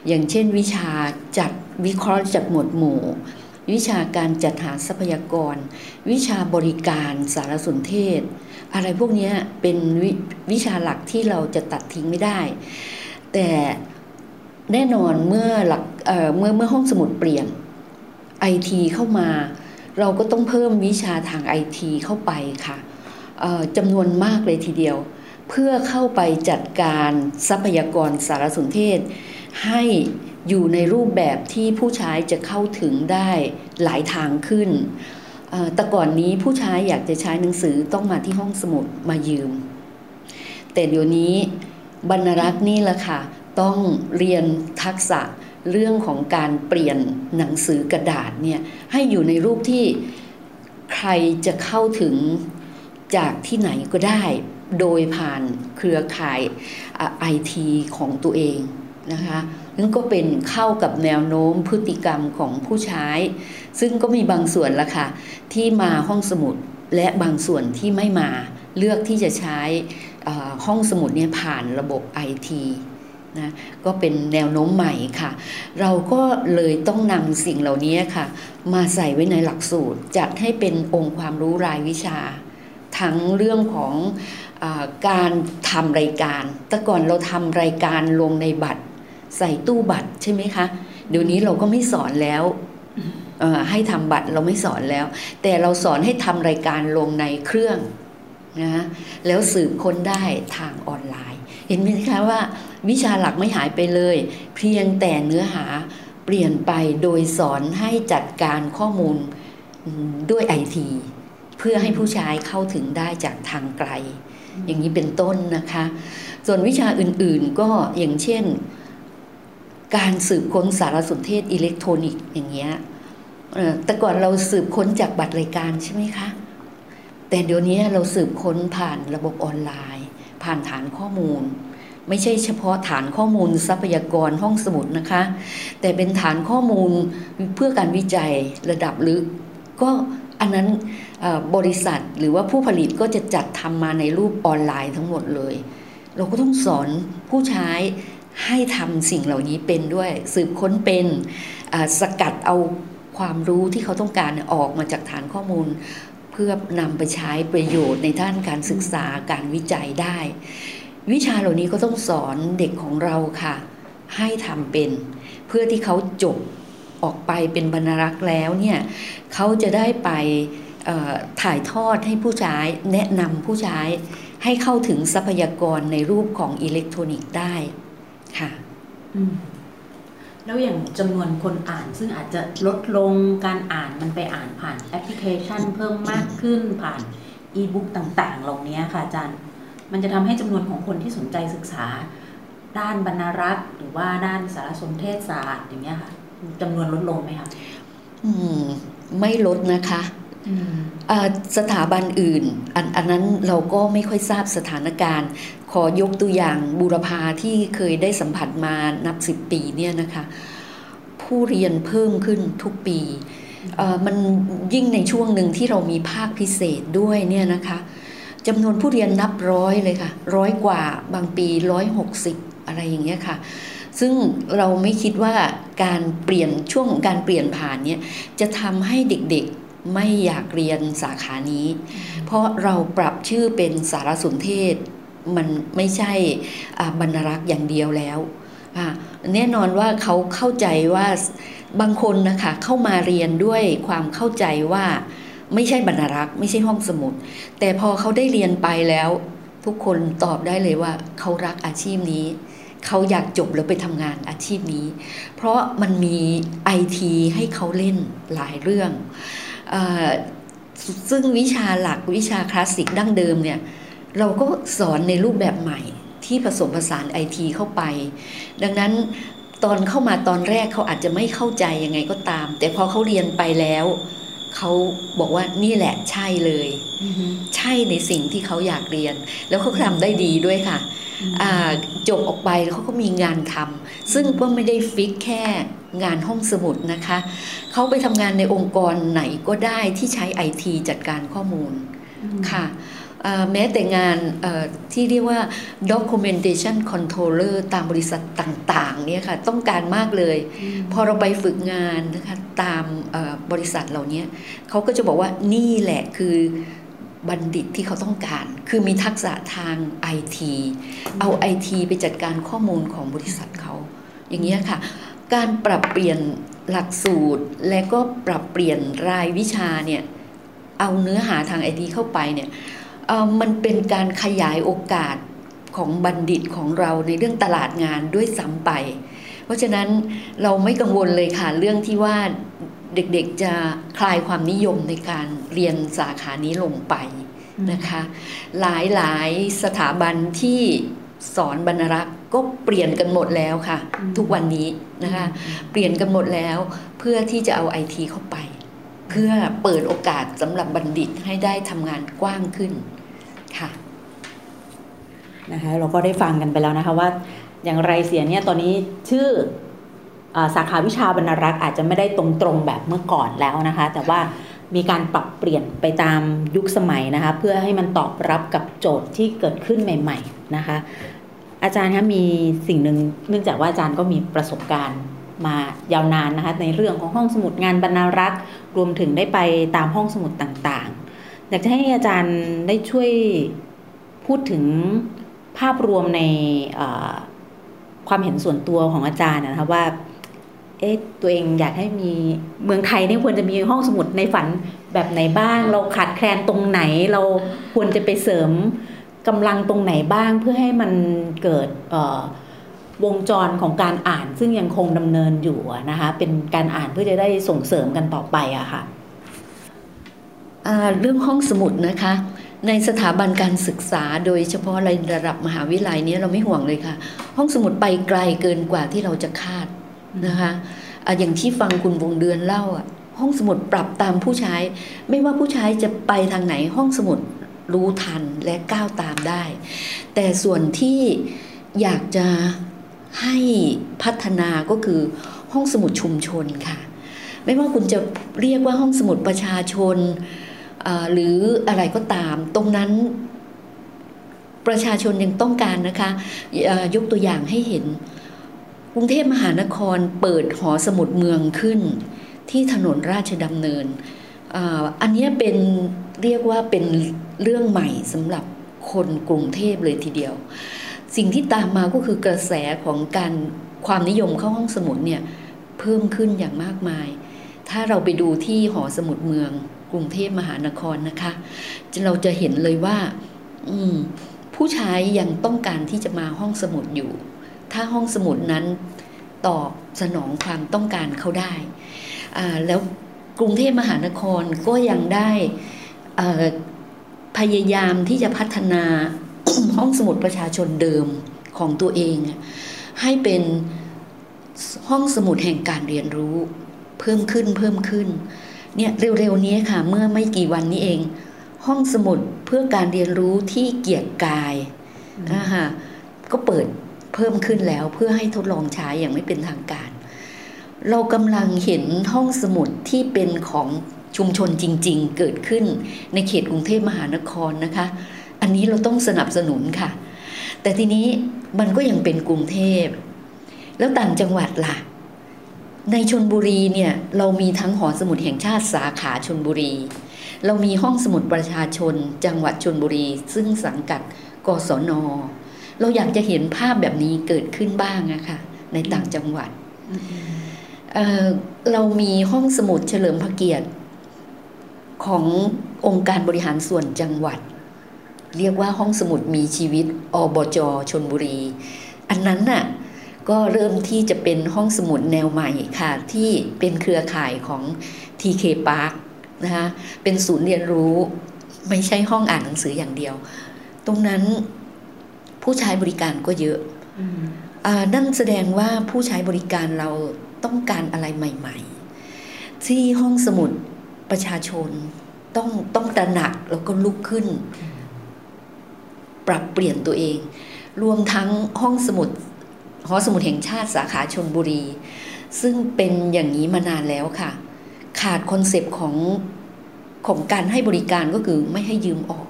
อย่างเช่นวิชาจัดวิเคราะห์จัดหมวดหมู่วิชาการจัดหาทรัพยากรวิชาบริการสารสนเทศอะไรพวกนี้เป็นวิชาหลักที่เราจะตัดทิ้งไม่ได้แต่แน่นอนเมื่อหลักเอ่อเมื่อเมื่อห้องสมุดเปลี่ยนไอทีเข้ามาเราก็ต้องเพิ่มวิชาทางไอทีเข้าไปค่ะจำนวนมากเลยทีเดียวเพื่อเข้าไปจัดการทรัพยากรสารสนเทศให้อยู่ในรูปแบบที่ผู้ใช้จะเข้าถึงได้หลายทางขึ้นแต่ก่อนนี้ผู้ใช้อยากจะใช้หนังสือต้องมาที่ห้องสมุดมายืมแต่เดี๋ยวนี้บรรณารักษ์นี่แหละค่ะต้องเรียนทักษะเรื่องของการเปลี่ยนหนังสือกระดาษเนี่ยให้อยู่ในรูปที่ใครจะเข้าถึงจากที่ไหนก็ได้โดยผ่านเครือข่ายไอทีของตัวเองนะคะนั่นก็เป็นเข้ากับแนวโน้มพฤติกรรมของผู้ใช้ซึ่งก็มีบางส่วนละค่ะที่มาห้องสมุดและบางส่วนที่ไม่มาเลือกที่จะใช้ห้องสมุดเนี่ยผ่านระบบไอทีนะก็เป็นแนวโน้มใหม่ค่ะเราก็เลยต้องนำสิ่งเหล่านี้ค่ะมาใส่ไว้ในหลักสูตรจัดให้เป็นองค์ความรู้รายวิชาทั้งเรื่องของการทำรายการแต่ก่อนเราทำรายการลงในบัตรใส่ตู้บัตรใช่ไหมคะเดี๋ยวนี้เราก็ไม่สอนแล้วให้ทำบัตรเราไม่สอนแล้วแต่เราสอนให้ทำรายการลงในเครื่องนะแล้วสืบค้นได้ทางออนไลน์เห็นไหมคะว่าวิชาหลักไม่หายไปเลยเพียงแต่เนื้อหาเปลี่ยนไปโดยสอนให้จัดการข้อมูลด้วยไอทีเพื่อให้ผู้ใช้เข้าถึงได้จากทางไกลอย่างนี้เป็นต้นนะคะส่วนวิชาอื่นๆก็อย่างเช่นการสืบค้นสารสนเทศอิเล็กทรอนิกส์อย่างเงี้ยแต่ก่อนเราสืบค้นจากบัตรรายการใช่ไหมคะแต่เดี๋ยวนี้เราสืบค้นผ่านระบบออนไลน์ผ่านฐานข้อมูลไม่ใช่เฉพาะฐานข้อมูลทรัพยากรห้องสมุดนะคะแต่เป็นฐานข้อมูลเพื่อการวิจัยระดับลึกก็อันนั้นบริษัทหรือว่าผู้ผลิตก็จะจัดทำมาในรูปออนไลน์ทั้งหมดเลยเราก็ต้องสอนผู้ใช้ให้ทำสิ่งเหล่านี้เป็นด้วยสืบค้นเป็นสกัดเอาความรู้ที่เขาต้องการออกมาจากฐานข้อมูลเพื่อนำไปใช้ประโยชน์ในด้านการศึกษาการวิจัยได้วิชาเหล่านี้ก็ต้องสอนเด็กของเราค่ะให้ทำเป็นเพื่อที่เขาจบออกไปเป็นบรรณารักษ์แล้วเนี่ยเขาจะได้ไปถ่ายทอดให้ผู้ใช้แนะนำผู้ใช้ให้เข้าถึงทรัพยากรในรูปของอิเล็กทรอนิกส์ได้ค่ะแล้วอย่างจำนวนคนอ่านซึ่งอาจจะลดลงการอ่านมันไปอ่านผ่านแอปพลิเคชันเพิ่มมากขึ้นผ่านอีบุ๊กต่างๆเหล่านี้ค่ะอาจารย์มันจะทำให้จำนวนของคนที่สนใจศึกษาด้านบรรณารักษ์หรือว่าด้านสารสนเทศศาสตร์อย่างเงี้ยค่ะจำนวนลดลงไหมคะอืมไม่ลดนะคะสถาบันอื่น อ, อันนั้นเราก็ไม่ค่อยทราบสถานการณ์ขอยกตัวอย่างบูรพาที่เคยได้สัมผัสมานับสิบปีเนี่ยนะคะผู้เรียนเพิ่มขึ้นทุกปีมันยิ่งในช่วงหนึ่งที่เรามีภาคพิเศษด้วยเนี่ยนะคะจำนวนผู้เรียนนับร้อยเลยค่ะร้อยกว่าบางปีร้อยหกสิบอะไรอย่างเงี้ยค่ะซึ่งเราไม่คิดว่าการเปลี่ยนช่วงของการเปลี่ยนผ่านเนี่ยจะทำให้เด็กๆไม่อยากเรียนสาขานี้เพราะเราปรับชื่อเป็นสารสนเทศมันไม่ใช่บรรณารักษ์อย่างเดียวแล้วแน่นอนว่าเขาเข้าใจว่าบางคนนะคะเข้ามาเรียนด้วยความเข้าใจว่าไม่ใช่บรรณารักษ์ไม่ใช่ห้องสมุดแต่พอเขาได้เรียนไปแล้วทุกคนตอบได้เลยว่าเขารักอาชีพนี้เขาอยากจบแล้วไปทำงานอาชีพนี้เพราะมันมีไอทีให้เขาเล่นหลายเรื่องซึ่งวิชาหลักวิชาคลาสสิกดั้งเดิมเนี่ย เราก็สอนในรูปแบบใหม่ที่ผสมผสานไอทีเข้าไปดังนั้นตอนเข้ามาตอนแรกเขาอาจจะไม่เข้าใจยังไงก็ตามแต่พอเขาเรียนไปแล้วเขาบอกว่านี่แหละใช่เลย mm-hmm. ใช่ในสิ่งที่เขาอยากเรียนแล้วเขาทำได้ดีด้วยค่ะ mm-hmm. จบออกไปเขาก็มีงานทำซึ่งก็ไม่ได้ฟิกแค่งานห้องสมุดนะคะเขาไปทำงานในองค์กรไหนก็ได้ที่ใช้ไอทีจัดการข้อมูล mm-hmm. ค่ะแม้แต่งานที่เรียกว่า documentation controller ตามบริษัทต่างๆเนี่ยค่ะต้องการมากเลยพอเราไปฝึกงานนะคะตามบริษัทเหล่านี้เขาก็จะบอกว่านี่แหละคือบัณฑิตที่เขาต้องการคือมีทักษะทาง ไอ ที เอา ไอ ที ไปจัดการข้อมูลของบริษัทเขาอย่างนี้ค่ะการปรับเปลี่ยนหลักสูตรและก็ปรับเปลี่ยนรายวิชาเนี่ยเอาเนื้อหาทาง ไอ ที เข้าไปเนี่ยมันเป็นการขยายโอกาสของบัณฑิตของเราในเรื่องตลาดงานด้วยซ้ำไปเพราะฉะนั้นเราไม่กังวลเลยค่ะเรื่องที่ว่าเด็กๆจะคลายความนิยมในการเรียนสาขานี้ลงไปนะคะหลายๆสถาบันที่สอนบรรณารักษ์ก็เปลี่ยนกันหมดแล้วค่ะทุกวันนี้นะคะเปลี่ยนกันหมดแล้วเพื่อที่จะเอา ไอ ที เข้าไปเพื่อเปิดโอกาสสำหรับบัณฑิตให้ได้ทำงานกว้างขึ้นค่ะนะคะเราก็ได้ฟังกันไปแล้วนะคะว่าอย่างไรเสียเนี่ยตอนนี้ชื่อสาขาวิชาบรรณารักษ์อาจจะไม่ได้ตรงๆแบบเมื่อก่อนแล้วนะคะแต่ว่ามีการปรับเปลี่ยนไปตามยุคสมัยนะคะเพื่อให้มันตอบรับกับโจทย์ที่เกิดขึ้นใหม่ๆนะคะอาจารย์คะมีสิ่งหนึ่งเนื่องจากว่าอาจารย์ก็มีประสบการณ์มายาวนานนะคะในเรื่องของห้องสมุดงานบรรณารักษ์รวมถึงได้ไปตามห้องสมุดต่างๆอยากจะให้อาจารย์ได้ช่วยพูดถึงภาพรวมในความเห็นส่วนตัวของอาจารย์นะคะว่าเอ๊ะตัวเองอยากให้มีเมืองไทยเนี่ยควรจะมีห้องสมุดในฝันแบบไหนบ้างเราขาดแคลนตรงไหนเราควรจะไปเสริมกำลังตรงไหนบ้างเพื่อให้มันเกิดวงจรของการอ่านซึ่งยังคงดำเนินอยู่นะคะเป็นการอ่านเพื่อจะได้ส่งเสริมกันต่อไปอะค่ะเรื่องห้องสมุดนะคะในสถาบันการศึกษาโดยเฉพาะระดับมหาวิทยาลัยนี้เราไม่ห่วงเลยค่ะห้องสมุดไปไกลเกินกว่าที่เราจะคาดนะคะอย่างที่ฟังคุณวงเดือนเล่าอะห้องสมุดปรับตามผู้ใช้ไม่ว่าผู้ใช้จะไปทางไหนห้องสมุดรู้ทันและก้าวตามได้แต่ส่วนที่อยากจะให้พัฒนาก็คือห้องสมุดชุมชนค่ะไม่ว่าคุณจะเรียกว่าห้องสมุดประชาชนหรืออะไรก็ตามตรงนั้นประชาชนยังต้องการนะคะยกตัวอย่างให้เห็นกรุงเทพมหานครเปิดหอสมุดเมืองขึ้นที่ถนนราชดำเนินอันนี้เป็นเรียกว่าเป็นเรื่องใหม่สำหรับคนกรุงเทพเลยทีเดียวสิ่งที่ตามมาก็คือกระแสของการความนิยมเข้าห้องสมุดเนี่ยเพิ่มขึ้นอย่างมากมายถ้าเราไปดูที่หอสมุดเมืองกรุงเทพมหานครนะคะเราจะเห็นเลยว่าผู้ใช้ยังต้องการที่จะมาห้องสมุดอยู่ถ้าห้องสมุดนั้นตอบสนองความต้องการเขาได้แล้วกรุงเทพมหานครก็ยังได้พยายามที่จะพัฒนาห้องสมุดประชาชนเดิมของตัวเองให้เป็นห้องสมุดแห่งการเรียนรู้เพิ่มขึ้นเพิ่มขึ้นเนี่ยเร็วๆนี้ค่ะเมื่อไม่กี่วันนี้เองห้องสมุดเพื่อการเรียนรู้ที่เกียรติกายนะคะก็เปิดเพิ่มขึ้นแล้วเพื่อให้ทดลองใช้อย่างไม่เป็นทางการเรากำลังเห็นห้องสมุดที่เป็นของชุมชนจริงๆเกิดขึ้นในเขตกรุงเทพมหานครนะคะอันนี้เราต้องสนับสนุนค่ะแต่ทีนี้มันก็ยังเป็นกรุงเทพแล้วต่างจังหวัดล่ะในชลบุรีเนี่ยเรามีทั้งหอสมุดแห่งชาติสาขาชลบุรีเรามีห้องสมุดประชาชนจังหวัดชลบุรีซึ่งสังกัดกศน.เราอยากจะเห็นภาพแบบนี้เกิดขึ้นบ้างอะค่ะในต่างจังหวัด mm-hmm. เอ่อเรามีห้องสมุดเฉลิมพระเกียรติขององค์การบริหารส่วนจังหวัดเรียกว่าห้องสมุดมีชีวิตอบจ.ชลบุรีอันนั้นน่ะก็เริ่มที่จะเป็นห้องสมุดแนวใหม่ค่ะที่เป็นเครือข่ายของ ที เค Park นะคะเป็นศูนย์เรียนรู้ไม่ใช่ห้องอ่านหนังสืออย่างเดียว ตรงนั้นผู้ใช้บริการก็เยอะนั่นแสดงว่าผู้ใช้บริการเราต้องการอะไรใหม่ๆที่ห้องสมุดประชาชนต้องต้องตระหนักแล้วก็ลุกขึ้นปรับเปลี่ยนตัวเองรวมทั้งห้องสมุดหอสมุดแห่งชาติสาขาชลบุรีซึ่งเป็นอย่างนี้มานานแล้วค่ะขาดคอนเซปต์ของของการให้บริการก็คือไม่ให้ยืมออก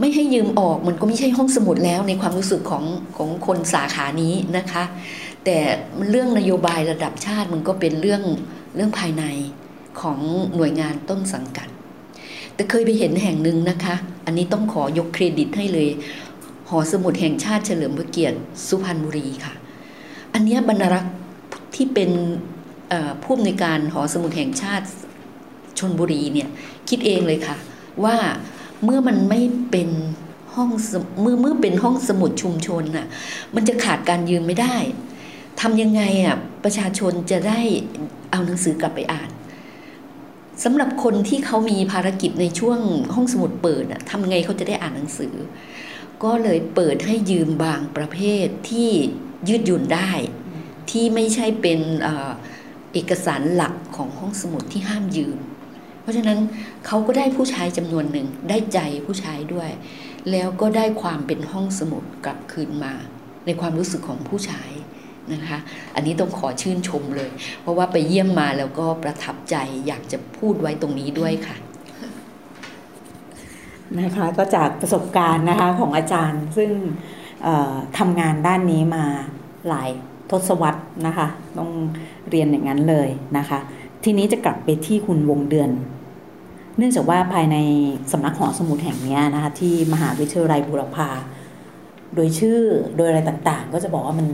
ไม่ให้ยืมออกมันก็ไม่ใช่ห้องสมุดแล้วในความรู้สึกของของคนสาขานี้นะคะแต่เรื่องนโยบายระดับชาติมันก็เป็นเรื่องเรื่องภายในของหน่วยงานต้นสังกัดแต่เคยไปเห็นแห่งหนึ่งนะคะอันนี้ต้องขอยกเครดิตให้เลยหอสมุดแห่งชาติเฉลิมพระเกียรติสุพรรณบุรีค่ะอันนี้บรรณารักษ์ที่เป็นผู้อำนวยการหอสมุดแห่งชาติชลบุรีเนี่ยคิดเองเลยค่ะว่าเมื่อมันไม่เป็นห้องเมื่อเมื่อเป็นห้องสมุดชุมชนน่ะมันจะขาดการยืมไม่ได้ทำยังไงอ่ะประชาชนจะได้เอาหนังสือกลับไปอ่านสำหรับคนที่เขามีภารกิจในช่วงห้องสมุดเปิดอ่ะทำไงเขาจะได้อ่านหนังสือก็เลยเปิดให้ยืมบางประเภทที่ยืดหยุ่นได้ที่ไม่ใช่เป็นเอกสารหลักของห้องสมุดที่ห้ามยืมเพราะฉะนั้นเขาก็ได้ผู้ใช้จำนวนหนึ่งได้ใจผู้ใช้ด้วยแล้วก็ได้ความเป็นห้องสมุดกลับคืนมาในความรู้สึกของผู้ใช้นะคะอันนี้ต้องขอชื่นชมเลยเพราะว่าไปเยี่ยมมาแล้วก็ประทับใจอยากจะพูดไว้ตรงนี้ด้วยค่ะนะคะก็จากประสบการณ์นะคะของอาจารย์ซึ่งทำงานด้านนี้มาหลายทศวรรษนะคะต้องเรียนอย่างนั้นเลยนะคะทีนี้จะกลับไปที่คุณวงเดือนเนื่องจากว่าภายในสำนักหอสมุดแห่งนี้นะคะที่มหาวิทยาลัยบูรพาโดยชื่อโดยอะไรต่างๆก็จะบอกว่ามัน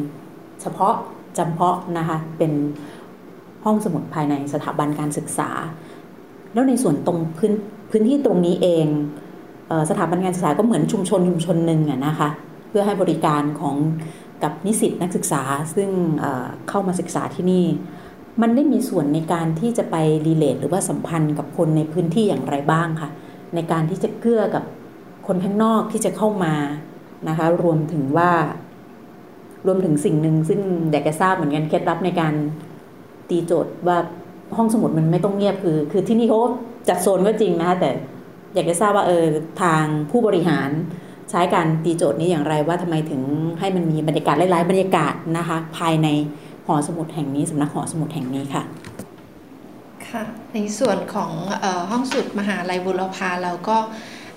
เฉพาะจำเพาะนะคะเป็นห้องสมุดภายในสถาบันการศึกษาแล้วในส่วนตรงพื้นพื้นที่ตรงนี้เองสถาบันการศึกษาก็เหมือนชุมชนชุมชนหนึ่งอะนะคะเพื่อให้บริการของกับนิสิตนักศึกษาซึ่งเข้ามาศึกษาที่นี่มันได้มีส่วนในการที่จะไปรีเลทหรือว่าสัมพันธ์กับคนในพื้นที่อย่างไรบ้างคะในการที่จะเกื้อกับคนข้างนอกที่จะเข้ามานะคะรวมถึงว่ารวมถึงสิ่งหนึ่งซึ่งอยากจะทราบเหมือนกันเคล็ดลับในการตีโจทย์ว่าห้องสมุดมันไม่ต้องเงียบคือคือที่นี่เขาจัดโซนก็จริงนะคะแต่อยากจะทราบว่าเออทางผู้บริหารใช้การตีโจทย์นี้อย่างไรว่าทำไมถึงให้มันมีบรรยากาศหลายๆบรรยากาศนะคะภายในหอสมุดแห่งนี้สำนักหอสมุดแห่งนี้ค่ะค่ะในส่วนของเอ่อห้องสมุดมหาวิทยาลัยบูรพาเราก็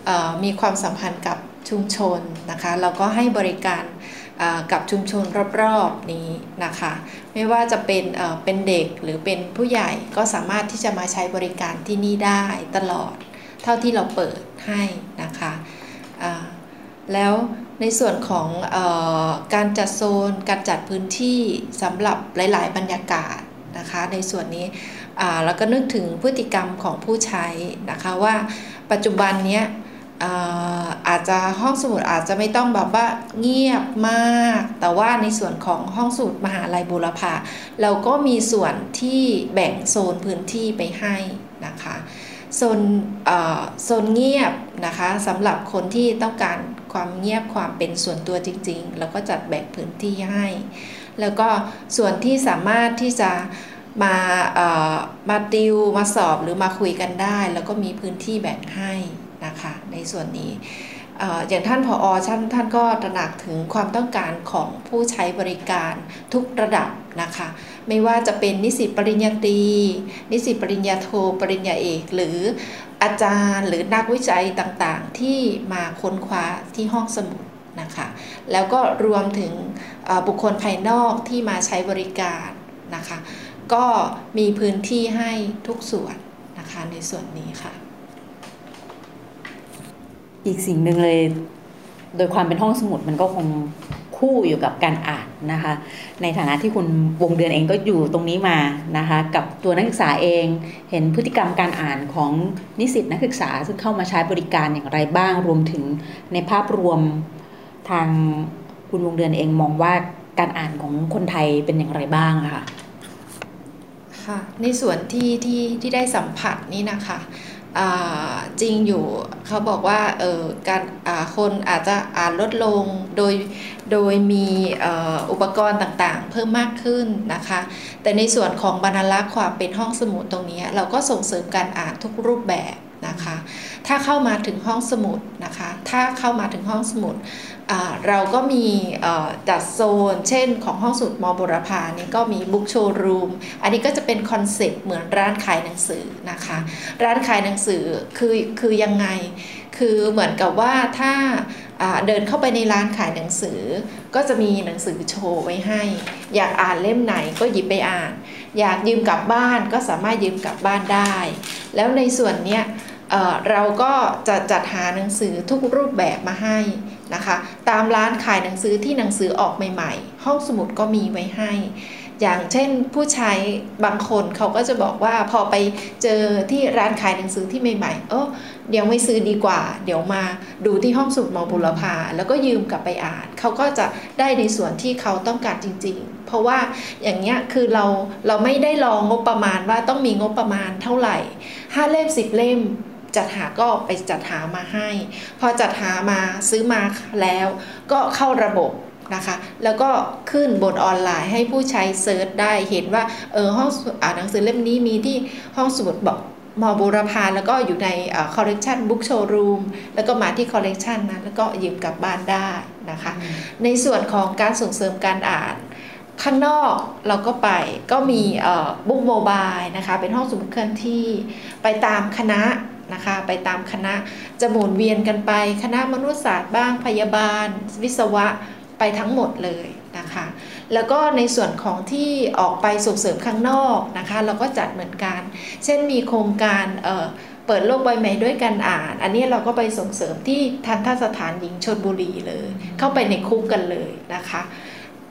เอ่อมีความสัมพันธ์กับชุมชนนะคะเราก็ให้บริการเอ่อกับชุมชนรอบๆนี้นะคะไม่ว่าจะเป็นเอ่อเป็นเด็กหรือเป็นผู้ใหญ่ก็สามารถที่จะมาใช้บริการที่นี่ได้ตลอดเท่าที่เราเปิดให้นะคะแล้วในส่วนของเอ่อการจัดโซนการจัดพื้นที่สำหรับหลายๆบรรยากาศนะคะในส่วนนี้เราก็นึกถึงพฤติกรรมของผู้ใช้นะคะว่าปัจจุบันเนี้ย เอ่อ อาจจะห้องสมุดอาจจะไม่ต้องแบบว่าเงียบมากแต่ว่าในส่วนของห้องสมุดมหาวิทยาลัยบูรพาเราก็มีส่วนที่แบ่งโซนพื้นที่ไปให้นะคะโซนโซนเงียบนะคะสำหรับคนที่ต้องการความเงียบความเป็นส่วนตัวจริงๆเราก็จัดแบ่งพื้นที่ให้แล้วก็ส่วนที่สามารถที่จะมามาติวมาสอบหรือมาคุยกันได้แล้วก็มีพื้นที่แบ่งให้นะคะในส่วนนี้อย่างท่านผอ.ท่านท่านก็ตระหนักถึงความต้องการของผู้ใช้บริการทุกระดับนะคะไม่ว่าจะเป็นนิสิตปริญญาตรีนิสิตปริญญาโทปริญญาเอกหรืออาจารย์หรือนักวิจัยต่างๆที่มาค้นคว้าที่ห้องสมุดนะคะแล้วก็รวมถึงบุคคลภายนอกที่มาใช้บริการนะคะก็มีพื้นที่ให้ทุกส่วนนะคะในส่วนนี้ค่ะอีกสิ่งหนึ่งเลยโดยความเป็นห้องสมุดมันก็คงคู่อยู่กับการอ่านนะคะในฐานะที่คุณวงเดือนเองก็อยู่ตรงนี้มานะคะกับตัวนักศึกษาเองเห็นพฤติกรรมการอ่านของนิสิตนักศึกษาซึ่งเข้ามาใช้บริการอย่างไรบ้างรวมถึงในภาพรวมทางคุณวงเดือนเองมองว่าการอ่านของคนไทยเป็นอย่างไรบ้างค่ะค่ะในส่วนที่ที่ที่ได้สัมผัสนี่นะคะ จริงอยู่เขาบอกว่าเออการคนอาจจะอ่านลดลงโดยโดยมีอุปกรณ์ต่างๆเพิ่มมากขึ้นนะคะแต่ในส่วนของบรรลักษ์ความเป็นห้องสมุดตรงนี้เราก็ส่งเสริมการอ่านทุกรูปแบบนะคะถ้าเข้ามาถึงห้องสมุดนะคะถ้าเข้ามาถึงห้องสมุดเราก็มีจัดโซนเช่นของห้องสมุดม.บูรพานี่ก็มีบุ๊กโชว์รูมอันนี้ก็จะเป็นคอนเซ็ปต์เหมือนร้านขายหนังสือนะคะร้านขายหนังสือคือคือยังไงคือเหมือนกับว่าถ้าเดินเข้าไปในร้านขายหนังสือก็จะมีหนังสือโชว์ไว้ให้อยากอ่านเล่มไหนก็หยิบไปอ่านอยากยืมกลับบ้านก็สามารถยืมกลับบ้านได้แล้วในส่วนเนี้ยเราก็จะจัดหาหนังสือทุกรูปแบบมาให้นะคะตามร้านขายหนังสือที่หนังสือออกใหม่ๆห้องสมุดก็มีไว้ให้อย่างเช่นผู้ใช้บางคนเขาก็จะบอกว่าพอไปเจอที่ร้านขายหนังสือที่ใหม่ๆเออเดี๋ยวไม่ซื้อดีกว่าเดี๋ยวมาดูที่ห้องสมุดม.บูรพาแล้วก็ยืมกลับไปอ่านเขาก็จะได้ในส่วนที่เขาต้องการจริงๆเพราะว่าอย่างเงี้ยคือเราเราไม่ได้รองบประมาณว่าต้องมีงบประมาณเท่าไหร่ห้าเล่มสิบเล่มจัดหาก็ไปจัดหามาให้พอจัดหามาซื้อมาแล้วก็เข้าระบบนะคะแล้วก็ขึ้นบนออนไลน์ให้ผู้ใช้เซิร์ชได้เห็นว่าเออห้องอ่านหนังสือเล่มนี้มีที่ห้องสมุดบอกม.บูรพาแล้วก็อยู่ในคอลเลกชันบุ๊กโชว์รูมแล้วก็มาที่คอลเลกชันนะแล้วก็ยืมกลับบ้านได้นะคะในส่วนของการส่งเสริมการอ่านข้างนอกเราก็ไปก็มีบุ๊กโมบายนะคะเป็นห้องสมุดเคลื่อนที่ไปตามคณะนะคะไปตามคณะจะหมุนเวียนกันไปคณะมนุษยศาสตร์บ้างพยาบาลวิศวะไปทั้งหมดเลยนะคะแล้วก็ในส่วนของที่ออกไปส่งเสริมข้างนอกนะคะเราก็จัดเหมือนกันเช่นมีโครงการเอ่อเปิดโลกใบใหม่ด้วยการอ่านอันนี้เราก็ไปส่งเสริมที่ทัณฑสถานหญิงชลบุรีเลยเข้าไปในคุกกันเลยนะคะ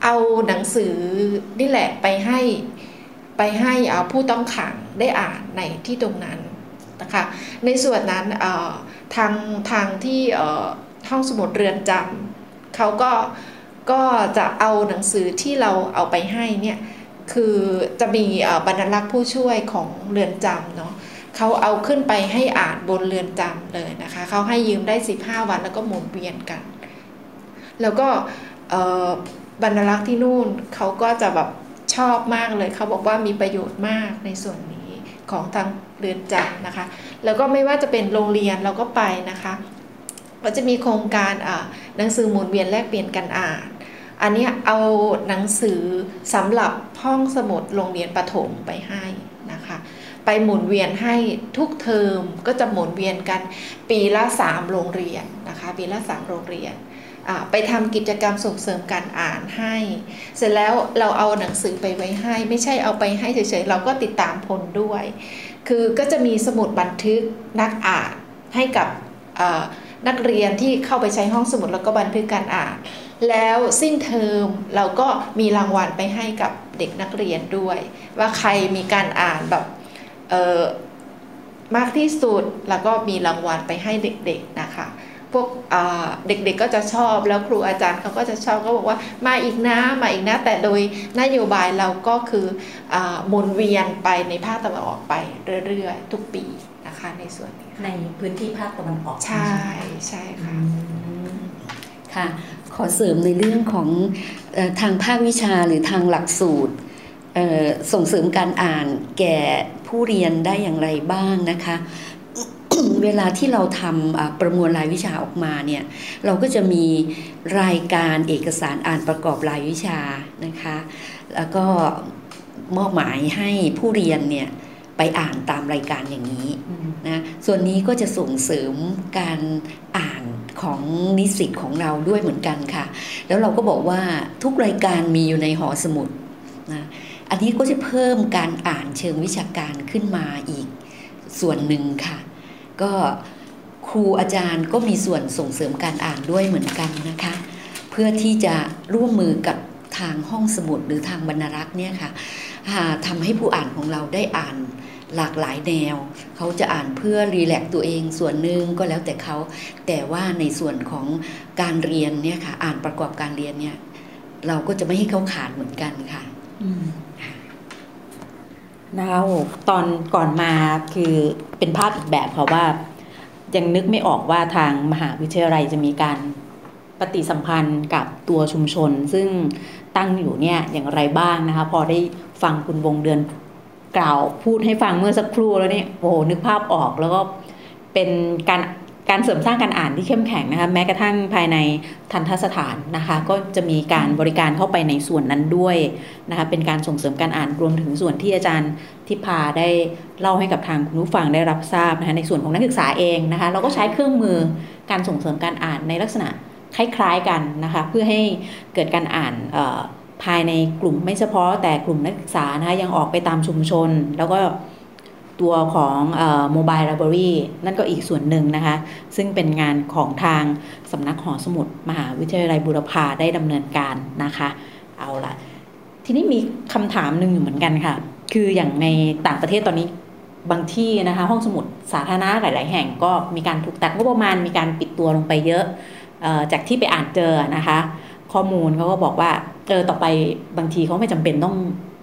เอาหนังสือนี่แหละไปให้ไปให้เอาผู้ต้องขังได้อ่านในที่ตรงนั้นนะคะในส่วนนั้นทางทางที่ห้องสมุดเรือนจำเขาก็ก็จะเอาหนังสือที่เราเอาไปให้เนี่ยคือจะมีบรรลักษ์ผู้ช่วยของเรือนจำเนาะเขาเอาขึ้นไปให้อ่านบนเรือนจำเลยนะคะเขาให้ยืมได้สิบห้าวันแล้วก็หมุนเวียนกันแล้วก็บรรลักษ์ที่นู่นเขาก็จะแบบชอบมากเลยเขาบอกว่ามีประโยชน์มากในส่วนนี้ของทางเรือนจำนะคะแล้วก็ไม่ว่าจะเป็นโรงเรียนเราก็ไปนะคะก็จะมีโครงการหนังสือหมุนเวียนแลกเปลี่ยนกันอ่านอันนี้เอาหนังสือสำหรับห้องสมุดโรงเรียนประถมไปให้นะคะไปหมุนเวียนให้ทุกเทอมก็จะหมุนเวียนกันปีละสามโรงเรียนนะคะปีละสามโรงเรียนไปทำกิจกรรมส่งเสริมการอ่านให้เสร็จแล้วเราเอาหนังสือไปไว้ให้ไม่ใช่เอาไปให้เฉยๆเราก็ติดตามผลด้วยคือก็จะมีสมุดบันทึกนักอ่านให้กับนักเรียนที่เข้าไปใช้ห้องสมุดแล้วก็บันทึกการอ่านแล้วสิ้นเทอมเราก็มีรางวัลไปให้กับเด็กนักเรียนด้วยว่าใครมีการอ่านแบบเอ่อมากที่สุดแล้วก็มีรางวัลไปให้เด็กๆนะคะพวกเด็กๆก็จะชอบแล้วครูอาจารย์เขาก็จะชอบก็บอกว่ามาอีกนะมาอีกนะแต่โดยนโยบายเราก็คือหมุนเวียนไปในภาคตะวันออกไปเรื่อยๆทุกปีนะคะในส่วนนี้ในพื้นที่ภาคตะวันออกใช่ใช่ค่ะค่ะขอเสริมในเรื่องของทางภาควิชาหรือทางหลักสูตรส่งเสริมการอ่านแก่ผู้เรียนได้อย่างไรบ้างนะคะเวลาที่เราทำประมวลรายวิชาออกมาเนี่ยเราก็จะมีรายการเอกสารอ่านประกอบรายวิชานะคะแล้วก็มอบหมายให้ผู้เรียนเนี่ยไปอ่านตามรายการอย่างนี้นะส่วนนี้ก็จะส่งเสริมการอ่านของนิสิตของเราด้วยเหมือนกันค่ะแล้วเราก็บอกว่าทุกรายการมีอยู่ในหอสมุดนะอันนี้ก็จะเพิ่มการอ่านเชิงวิชาการขึ้นมาอีกส่วนหนึ่งค่ะก็ครูอาจารย์ก็มีส่วนส่งเสริมการอ่านด้วยเหมือนกันนะคะเพื่อที่จะร่วมมือกับทางห้องสมุดหรือทางบรรณารักษ์เนี่ยค่ะทำให้ผู้อ่านของเราได้อ่านหลากหลายแนวเขาจะอ่านเพื่อรีแลกซ์ตัวเองส่วนหนึ่งก็แล้วแต่เขาแต่ว่าในส่วนของการเรียนเนี่ยค่ะอ่านประกอบการเรียนเนี่ยเราก็จะไม่ให้เขาขาดเหมือนกันค่ะ นะคะตอนก่อนมาคือเป็นภาพอีกแบบเพราะว่ายังนึกไม่ออกว่าทางมหาวิทยาลัยจะมีการปฏิสัมพันธ์กับตัวชุมชนซึ่งตั้งอยู่เนี่ยอย่างไรบ้างนะคะพอได้ฟังคุณวงเดือนกล่าวพูดให้ฟังเมื่อสักครู่แล้วนี่โอ้โหนึกภาพออกแล้วก็เป็นการการเสริมสร้างการอ่านที่เข้มแข็งนะคะแม้กระทั่งภายในทัณฑสถานนะคะก็จะมีการบริการเข้าไปในส่วนนั้นด้วยนะคะเป็นการส่งเสริมการอ่านรวมถึงส่วนที่อาจารย์ทิพาได้เล่าให้กับทางคุณผู้ฟังได้รับทราบนะคะในส่วนของนักศึกษาเองนะคะเราก็ใช้เครื่องมือการส่งเสริมการอ่านในลักษณะคล้ายๆกันนะคะเพื่อให้เกิดการอ่านภายในกลุ่มไม่เฉพาะแต่กลุ่มนักศึกษานะคะยังออกไปตามชุมชนแล้วก็ตัวของโมบายไลบรารีนั่นก็อีกส่วนหนึ่งนะคะซึ่งเป็นงานของทางสำนักหอสมุดมหาวิทยาลัยบูรพาได้ดำเนินการนะคะเอาล่ะทีนี้มีคำถามหนึ่งอยู่เหมือนกันค่ะคืออย่างในต่างประเทศตอนนี้บางที่นะคะห้องสมุดสาธารณะหลายๆแห่งก็มีการถูกตัดงบประมาณมีการปิดตัวลงไปเยอะจากที่ไปอ่านเจอนะคะข้อมูลเขาก็บอกว่าเออต่อไปบางทีเขาไม่จำเป็นต้อง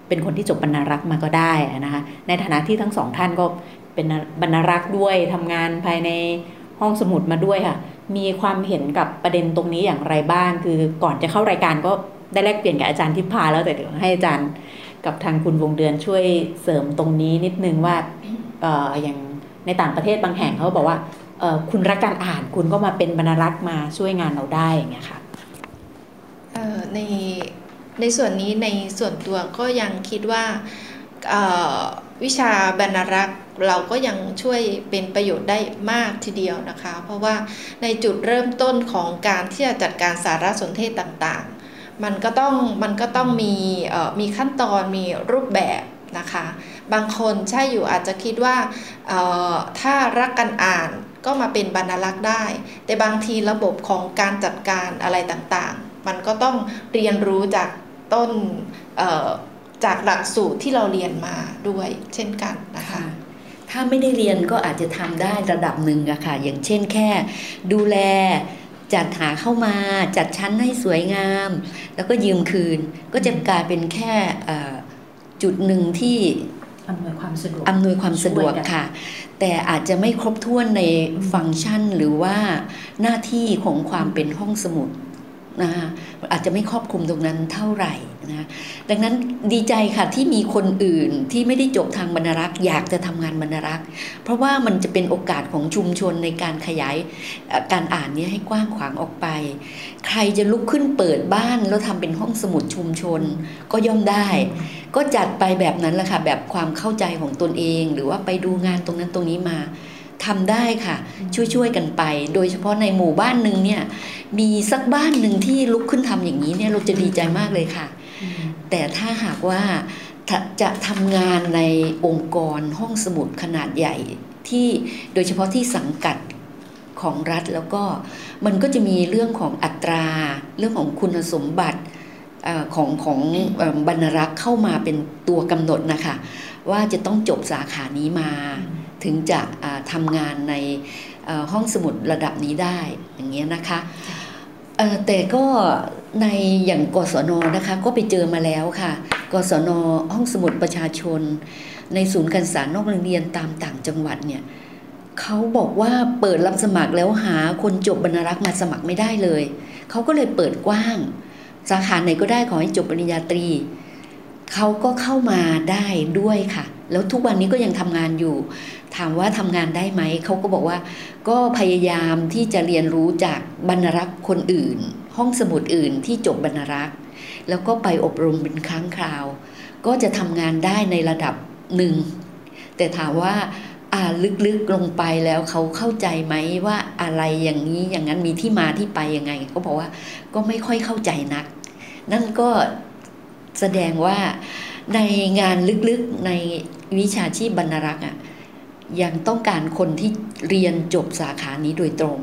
เป็นคนที่จบบรรณารักษ์มาก็ได้นะคะในฐานะที่ทั้งสองท่านก็เป็นบรรณารักษ์ด้วยทำงานภายในห้องสมุดมาด้วยค่ะมีความเห็นกับประเด็นตรงนี้อย่างไรบ้างคือก่อนจะเข้ารายการก็ได้แลกเปลี่ยนกับอาจารย์ทิพาแล้วแต่เดี๋ยวให้อาจารย์กับทางคุณวงเดือนช่วยเสริมตรงนี้นิดนึงว่า อ, อย่างในต่างประเทศบางแห่งเขาบอกว่าคุณรักการอ่านคุณก็มาเป็นบรรณารักษ์มาช่วยงานเราได้อย่างเงี้ยค่ะในในส่วนนี้ในส่วนตัวก็ยังคิดว่าวิชาบรรณารักษ์เราก็ยังช่วยเป็นประโยชน์ได้มากทีเดียวนะคะเพราะว่าในจุดเริ่มต้นของการที่จะจัดการสารสนเทศต่างๆมันก็ต้องมันก็ต้องมีมีขั้นตอนมีรูปแบบนะคะบางคนใช่อยู่อาจจะคิดว่าถ้ารักการอ่านก็มาเป็นบรรณารักษ์ได้แต่บางทีระบบของการจัดการอะไรต่างๆมันก็ต้องเรียนรู้จากต้นจากหลักสูตรที่เราเรียนมาด้วยเช่นกันนะคะถ้าไม่ได้เรียนก็อาจจะทำได้ระดับหนึ่งอะค่ะอย่างเช่นแค่ดูแลจัดหาเข้ามาจัดชั้นให้สวยงามแล้วก็ยืมคืนก็จะกลายเป็นแค่จุดหนึ่งที่อำนวยความสะดวกอำนวยความสะดวกค่ะแต่อาจจะไม่ครบถ้วนในฟังก์ชันหรือว่าหน้าที่ของความเป็นห้องสมุดนะคะอาจจะไม่ครอบคลุมตรงนั้นเท่าไหร่นะดังนั้นดีใจค่ะที่มีคนอื่นที่ไม่ได้จบทางบรรณารักษ์อยากจะทำงานบรรณารักษ์เพราะว่ามันจะเป็นโอกาสของชุมชนในการขยายการอ่านนี้ให้กว้างขวางออกไปใครจะลุกขึ้นเปิดบ้านแล้วทำเป็นห้องสมุดชุมชนก็ย่อมได้ก็จัดไปแบบนั้นแหละค่ะแบบความเข้าใจของตนเองหรือว่าไปดูงานตรงนั้นตรงนี้มาทำได้ค่ะช่วยๆกันไปโดยเฉพาะในหมู่บ้านหนึ่งเนี่ยมีสักบ้านหนึ่งที่ลุกขึ้นทำอย่างนี้เนี่ยเราจะดีใจมากเลยค่ะแต่ถ้าหากว่าจะทำงานในองค์กรห้องสมุดขนาดใหญ่ที่โดยเฉพาะที่สังกัดของรัฐแล้วก็มันก็จะมีเรื่องของอัตราเรื่องของคุณสมบัติของของบรรณารักษ์เข้ามาเป็นตัวกำหนดนะคะว่าจะต้องจบสาขานี้มาถึงจะทำงานในห้องสมุดระดับนี้ได้อย่างเงี้ยนะคะแต่ก็ในอย่างกศน.นะคะก็ไปเจอมาแล้วค่ะกศน.ห้องสมุดประชาชนในศูนย์การศึกษานอกโรงเรียนตามต่างจังหวัดเนี่ยเขาบอกว่าเปิดรับสมัครแล้วหาคนจบบรรณารักษ์มาสมัครไม่ได้เลยเขาก็เลยเปิดกว้างสาขาไหนก็ได้ขอให้จบปริญญาตรีเขาก็เข้ามาได้ด้วยค่ะแล้วทุกวันนี้ก็ยังทำงานอยู่ถามว่าทำงานได้ไหมเขาก็บอกว่าก็พยายามที่จะเรียนรู้จากบรรณารักษ์คนอื่นห้องสมุดอื่นที่จบบรรณารักษ์แล้วก็ไปอบรมเป็นครั้งคราวก็จะทำงานได้ในระดับหนึ่งแต่ถามว่าอ่าลึกๆลงไปแล้วเขาเข้าใจไหมว่าอะไรอย่างนี้อย่างนั้นมีที่มาที่ไปยังไงเขาบอกว่าก็ไม่ค่อยเข้าใจนักนั่นก็แสดงว่าในงานลึกๆในวิชาชีพบรรณารักษ์อ่ะยังต้องการคนที่เรียนจบสาขานี้โดยตรง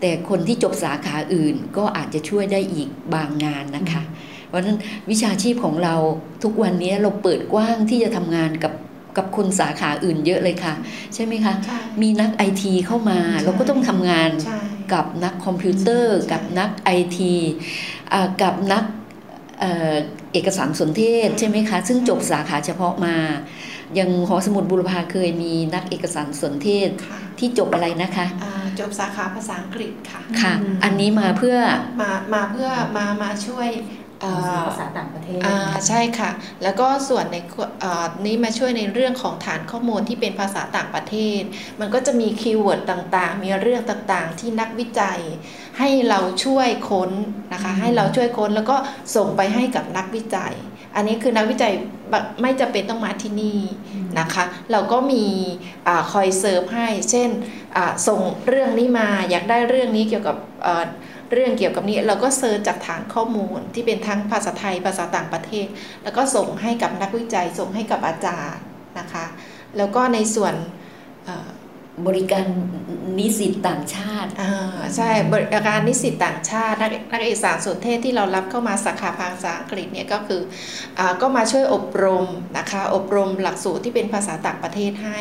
แต่คนที่จบสาขาอื่นก็อาจจะช่วยได้อีกบางงานนะคะเพราะฉะนั้นวิชาชีพของเราทุกวันนี้เราเปิดกว้างที่จะทำงานกับกับคนสาขาอื่นเยอะเลยค่ะใช่ไหมคะมีนักไอทีเข้ามาเราก็ต้องทำงานกับนักคอมพิวเตอร์กับนักไอทีกับนัก เ, เอกสารสนเทศใช่ไหมคะซึ่งจบสาขาเฉพาะมายังหอสมุดบูรพาเคยมีนักเอกสารสนเทศที่จบอะไรนะคะจบสาขาภาษาอังกฤษค่ะค่ะอันนี้มาเพื่อมามาเพื่อมามาช่วยภาษาต่างประเทศใช่ค่ะแล้วก็ส่วนในนี้มาช่วยในเรื่องของฐานข้อมูลที่เป็นภาษาต่างประเทศมันก็จะมีคีย์เวิร์ดต่างๆมีเรื่องต่างๆที่นักวิจัยให้เราช่วยค้นนะคะให้เราช่วยค้นแล้วก็ส่งไปให้กับนักวิจัยอันนี้คือนักวิจัยไม่จำเป็นต้องมาที่นี่นะคะเราก็มีคอยเสิร์ฟให้เช่นส่งเรื่องนี้มาอยากได้เรื่องนี้เกี่ยวกับเรื่องเกี่ยวกับนี้เราก็เซิร์ชจากฐานข้อมูลที่เป็นทั้งภาษาไทยภาษาต่างประเทศแล้วก็ส่งให้กับนักวิจัยส่งให้กับอาจารย์นะคะแล้วก็ในส่วนบริการนิสิตต่างชาติใช่บริการนิสิตต่างชาตินักนักเอกสารสนเทศที่เรารับเข้ามาสาขาภาษาอังกฤษเนี่ยก็คือก็มาช่วยอบรมนะคะอบรมหลักสูตรที่เป็นภาษาต่างประเทศให้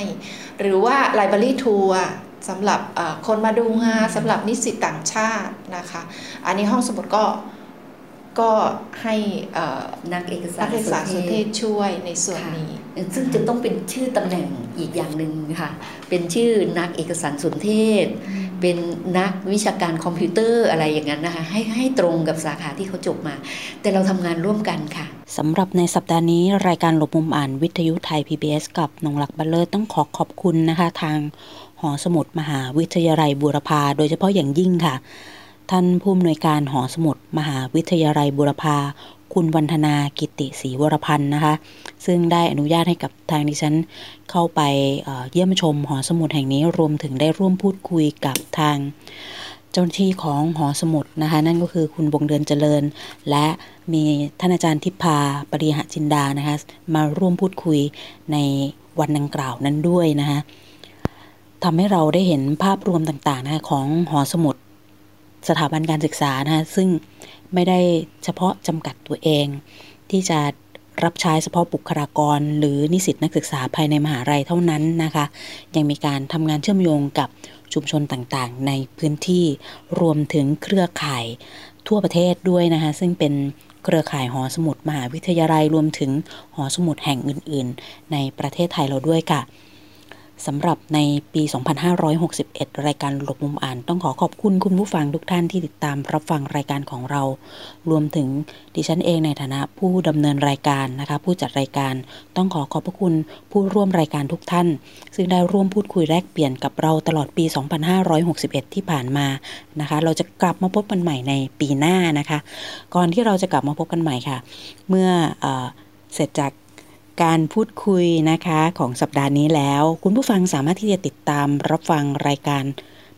หรือว่า Library ทัวร์สำหรับคนมาดูงานสำหรับนิสิตต่างชาตินะคะอันนี้ห้องสมุดก็ก็ให้นักเอกสารสนเทศช่วยในส่วนนี้ซึ่งจะต้องเป็นชื่อตำแหน่งอีกอย่างหนึ่งค่ะเป็นชื่อนักเอกสารสนเทศเป็นนักวิชาการคอมพิวเตอร์อะไรอย่างนั้นนะคะให้ให้ตรงกับสาขาที่เขาจบมาแต่เราทำงานร่วมกันค่ะสำหรับในสัปดาห์นี้รายการหลบมุมอ่านวิทยุไทย พี บี เอส กับนงลักษณ์ บัลเลอร์ต้องขอขอบคุณนะคะทางหอสมุดมหาวิทยาลัยบูรพาโดยเฉพาะอย่างยิ่งค่ะท่านผู้อำนวยการหอสมุดมหาวิทยาลัยบูรพาคุณวันธนากิติศรีวรพันธ์นะคะซึ่งได้อนุญาตให้กับทางดิฉันเข้าไปเยี่ยมชมหอสมุดแห่งนี้รวมถึงได้ร่วมพูดคุยกับทางเจ้าหน้าที่ของหอสมุดนะคะนั่นก็คือคุณบงเดือนเจริญและมีท่านอาจารย์ทิพาปริหจินดานะคะมาร่วมพูดคุยในวันดังกล่าวนั้นด้วยนะคะทำให้เราได้เห็นภาพรวมต่างๆนะคะของหอสมุดสถาบันการศึกษานะคะซึ่งไม่ได้เฉพาะจำกัดตัวเองที่จะรับใช้เฉพาะบุคลากรหรือนิสิตนักศึกษาภายในมหาวิทยาลัยเท่านั้นนะคะยังมีการทำงานเชื่อมโยงกับชุมชนต่างๆในพื้นที่รวมถึงเครือข่ายทั่วประเทศด้วยนะคะซึ่งเป็นเครือข่ายหอสมุดมหาวิทยาลัยรวมถึงหอสมุดแห่งอื่นๆในประเทศไทยเราด้วยค่ะสำหรับในปี สองพันห้าร้อยหกสิบเอ็ด รายการหลบมุมอ่านต้องขอขอบคุณคุณผู้ฟังทุกท่านที่ติดตามรับฟังรายการของเรารวมถึงดิฉันเองในฐานะผู้ดำเนินรายการนะคะผู้จัดรายการต้องขอขอบพระคุณผู้ร่วมรายการทุกท่านซึ่งได้ร่วมพูดคุยแลกเปลี่ยนกับเราตลอดปี สองพันห้าร้อยหกสิบเอ็ด ที่ผ่านมานะคะเราจะกลับมาพบกันใหม่ในปีหน้านะคะก่อนที่เราจะกลับมาพบกันใหม่ค่ะเมื่อ เอ่อ เสร็จจากการพูดคุยนะคะของสัปดาห์นี้แล้วคุณผู้ฟังสามารถที่จะติดตามรับฟังรายการ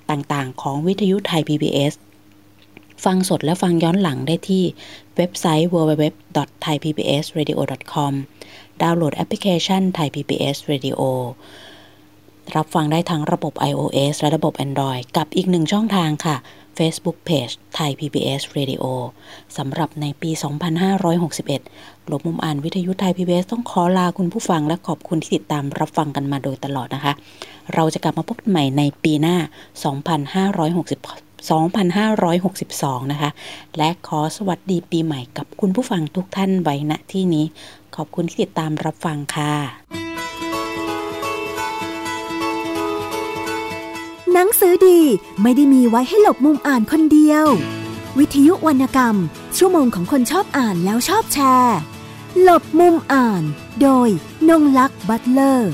ต่างๆของวิทยุไทย พี บี เอส ฟังสดและฟังย้อนหลังได้ที่เว็บไซต์ ดับเบิลยู ดับเบิลยู ดับเบิลยู ดอท ไทย พี บี เอส เรดิโอ ดอท คอม ดาวน์โหลดแอปพลิเคชัน Thai พี บี เอส Radio รับฟังได้ทั้งระบบ ไอ โอ เอส และระบบ Android กับอีกหนึ่งช่องทางค่ะ Facebook Page Thai พี บี เอส Radio สำหรับในปี สองพันห้าร้อยหกสิบเอ็ด หลบมุมอ่านวิทยุไทย พี บี เอส ต้องขอลาคุณผู้ฟังและขอบคุณที่ติดตามรับฟังกันมาโดยตลอดนะคะเราจะกลับมาพบกันใหม่ในปีหน้า สองพันห้าร้อยหกสิบ สองพันห้าร้อยหกสิบสอง นะคะและขอสวัสดีปีใหม่กับคุณผู้ฟังทุกท่านไว้ณที่นี้ขอบคุณที่ติดตามรับฟังค่ะหนังสือดีไม่ได้มีไว้ให้หลบมุมอ่านคนเดียววิทยุวรรณกรรมชั่วโมงของคนชอบอ่านแล้วชอบแชร์หลบมุมอ่านโดยนงลักษณ์ บัตเลอร์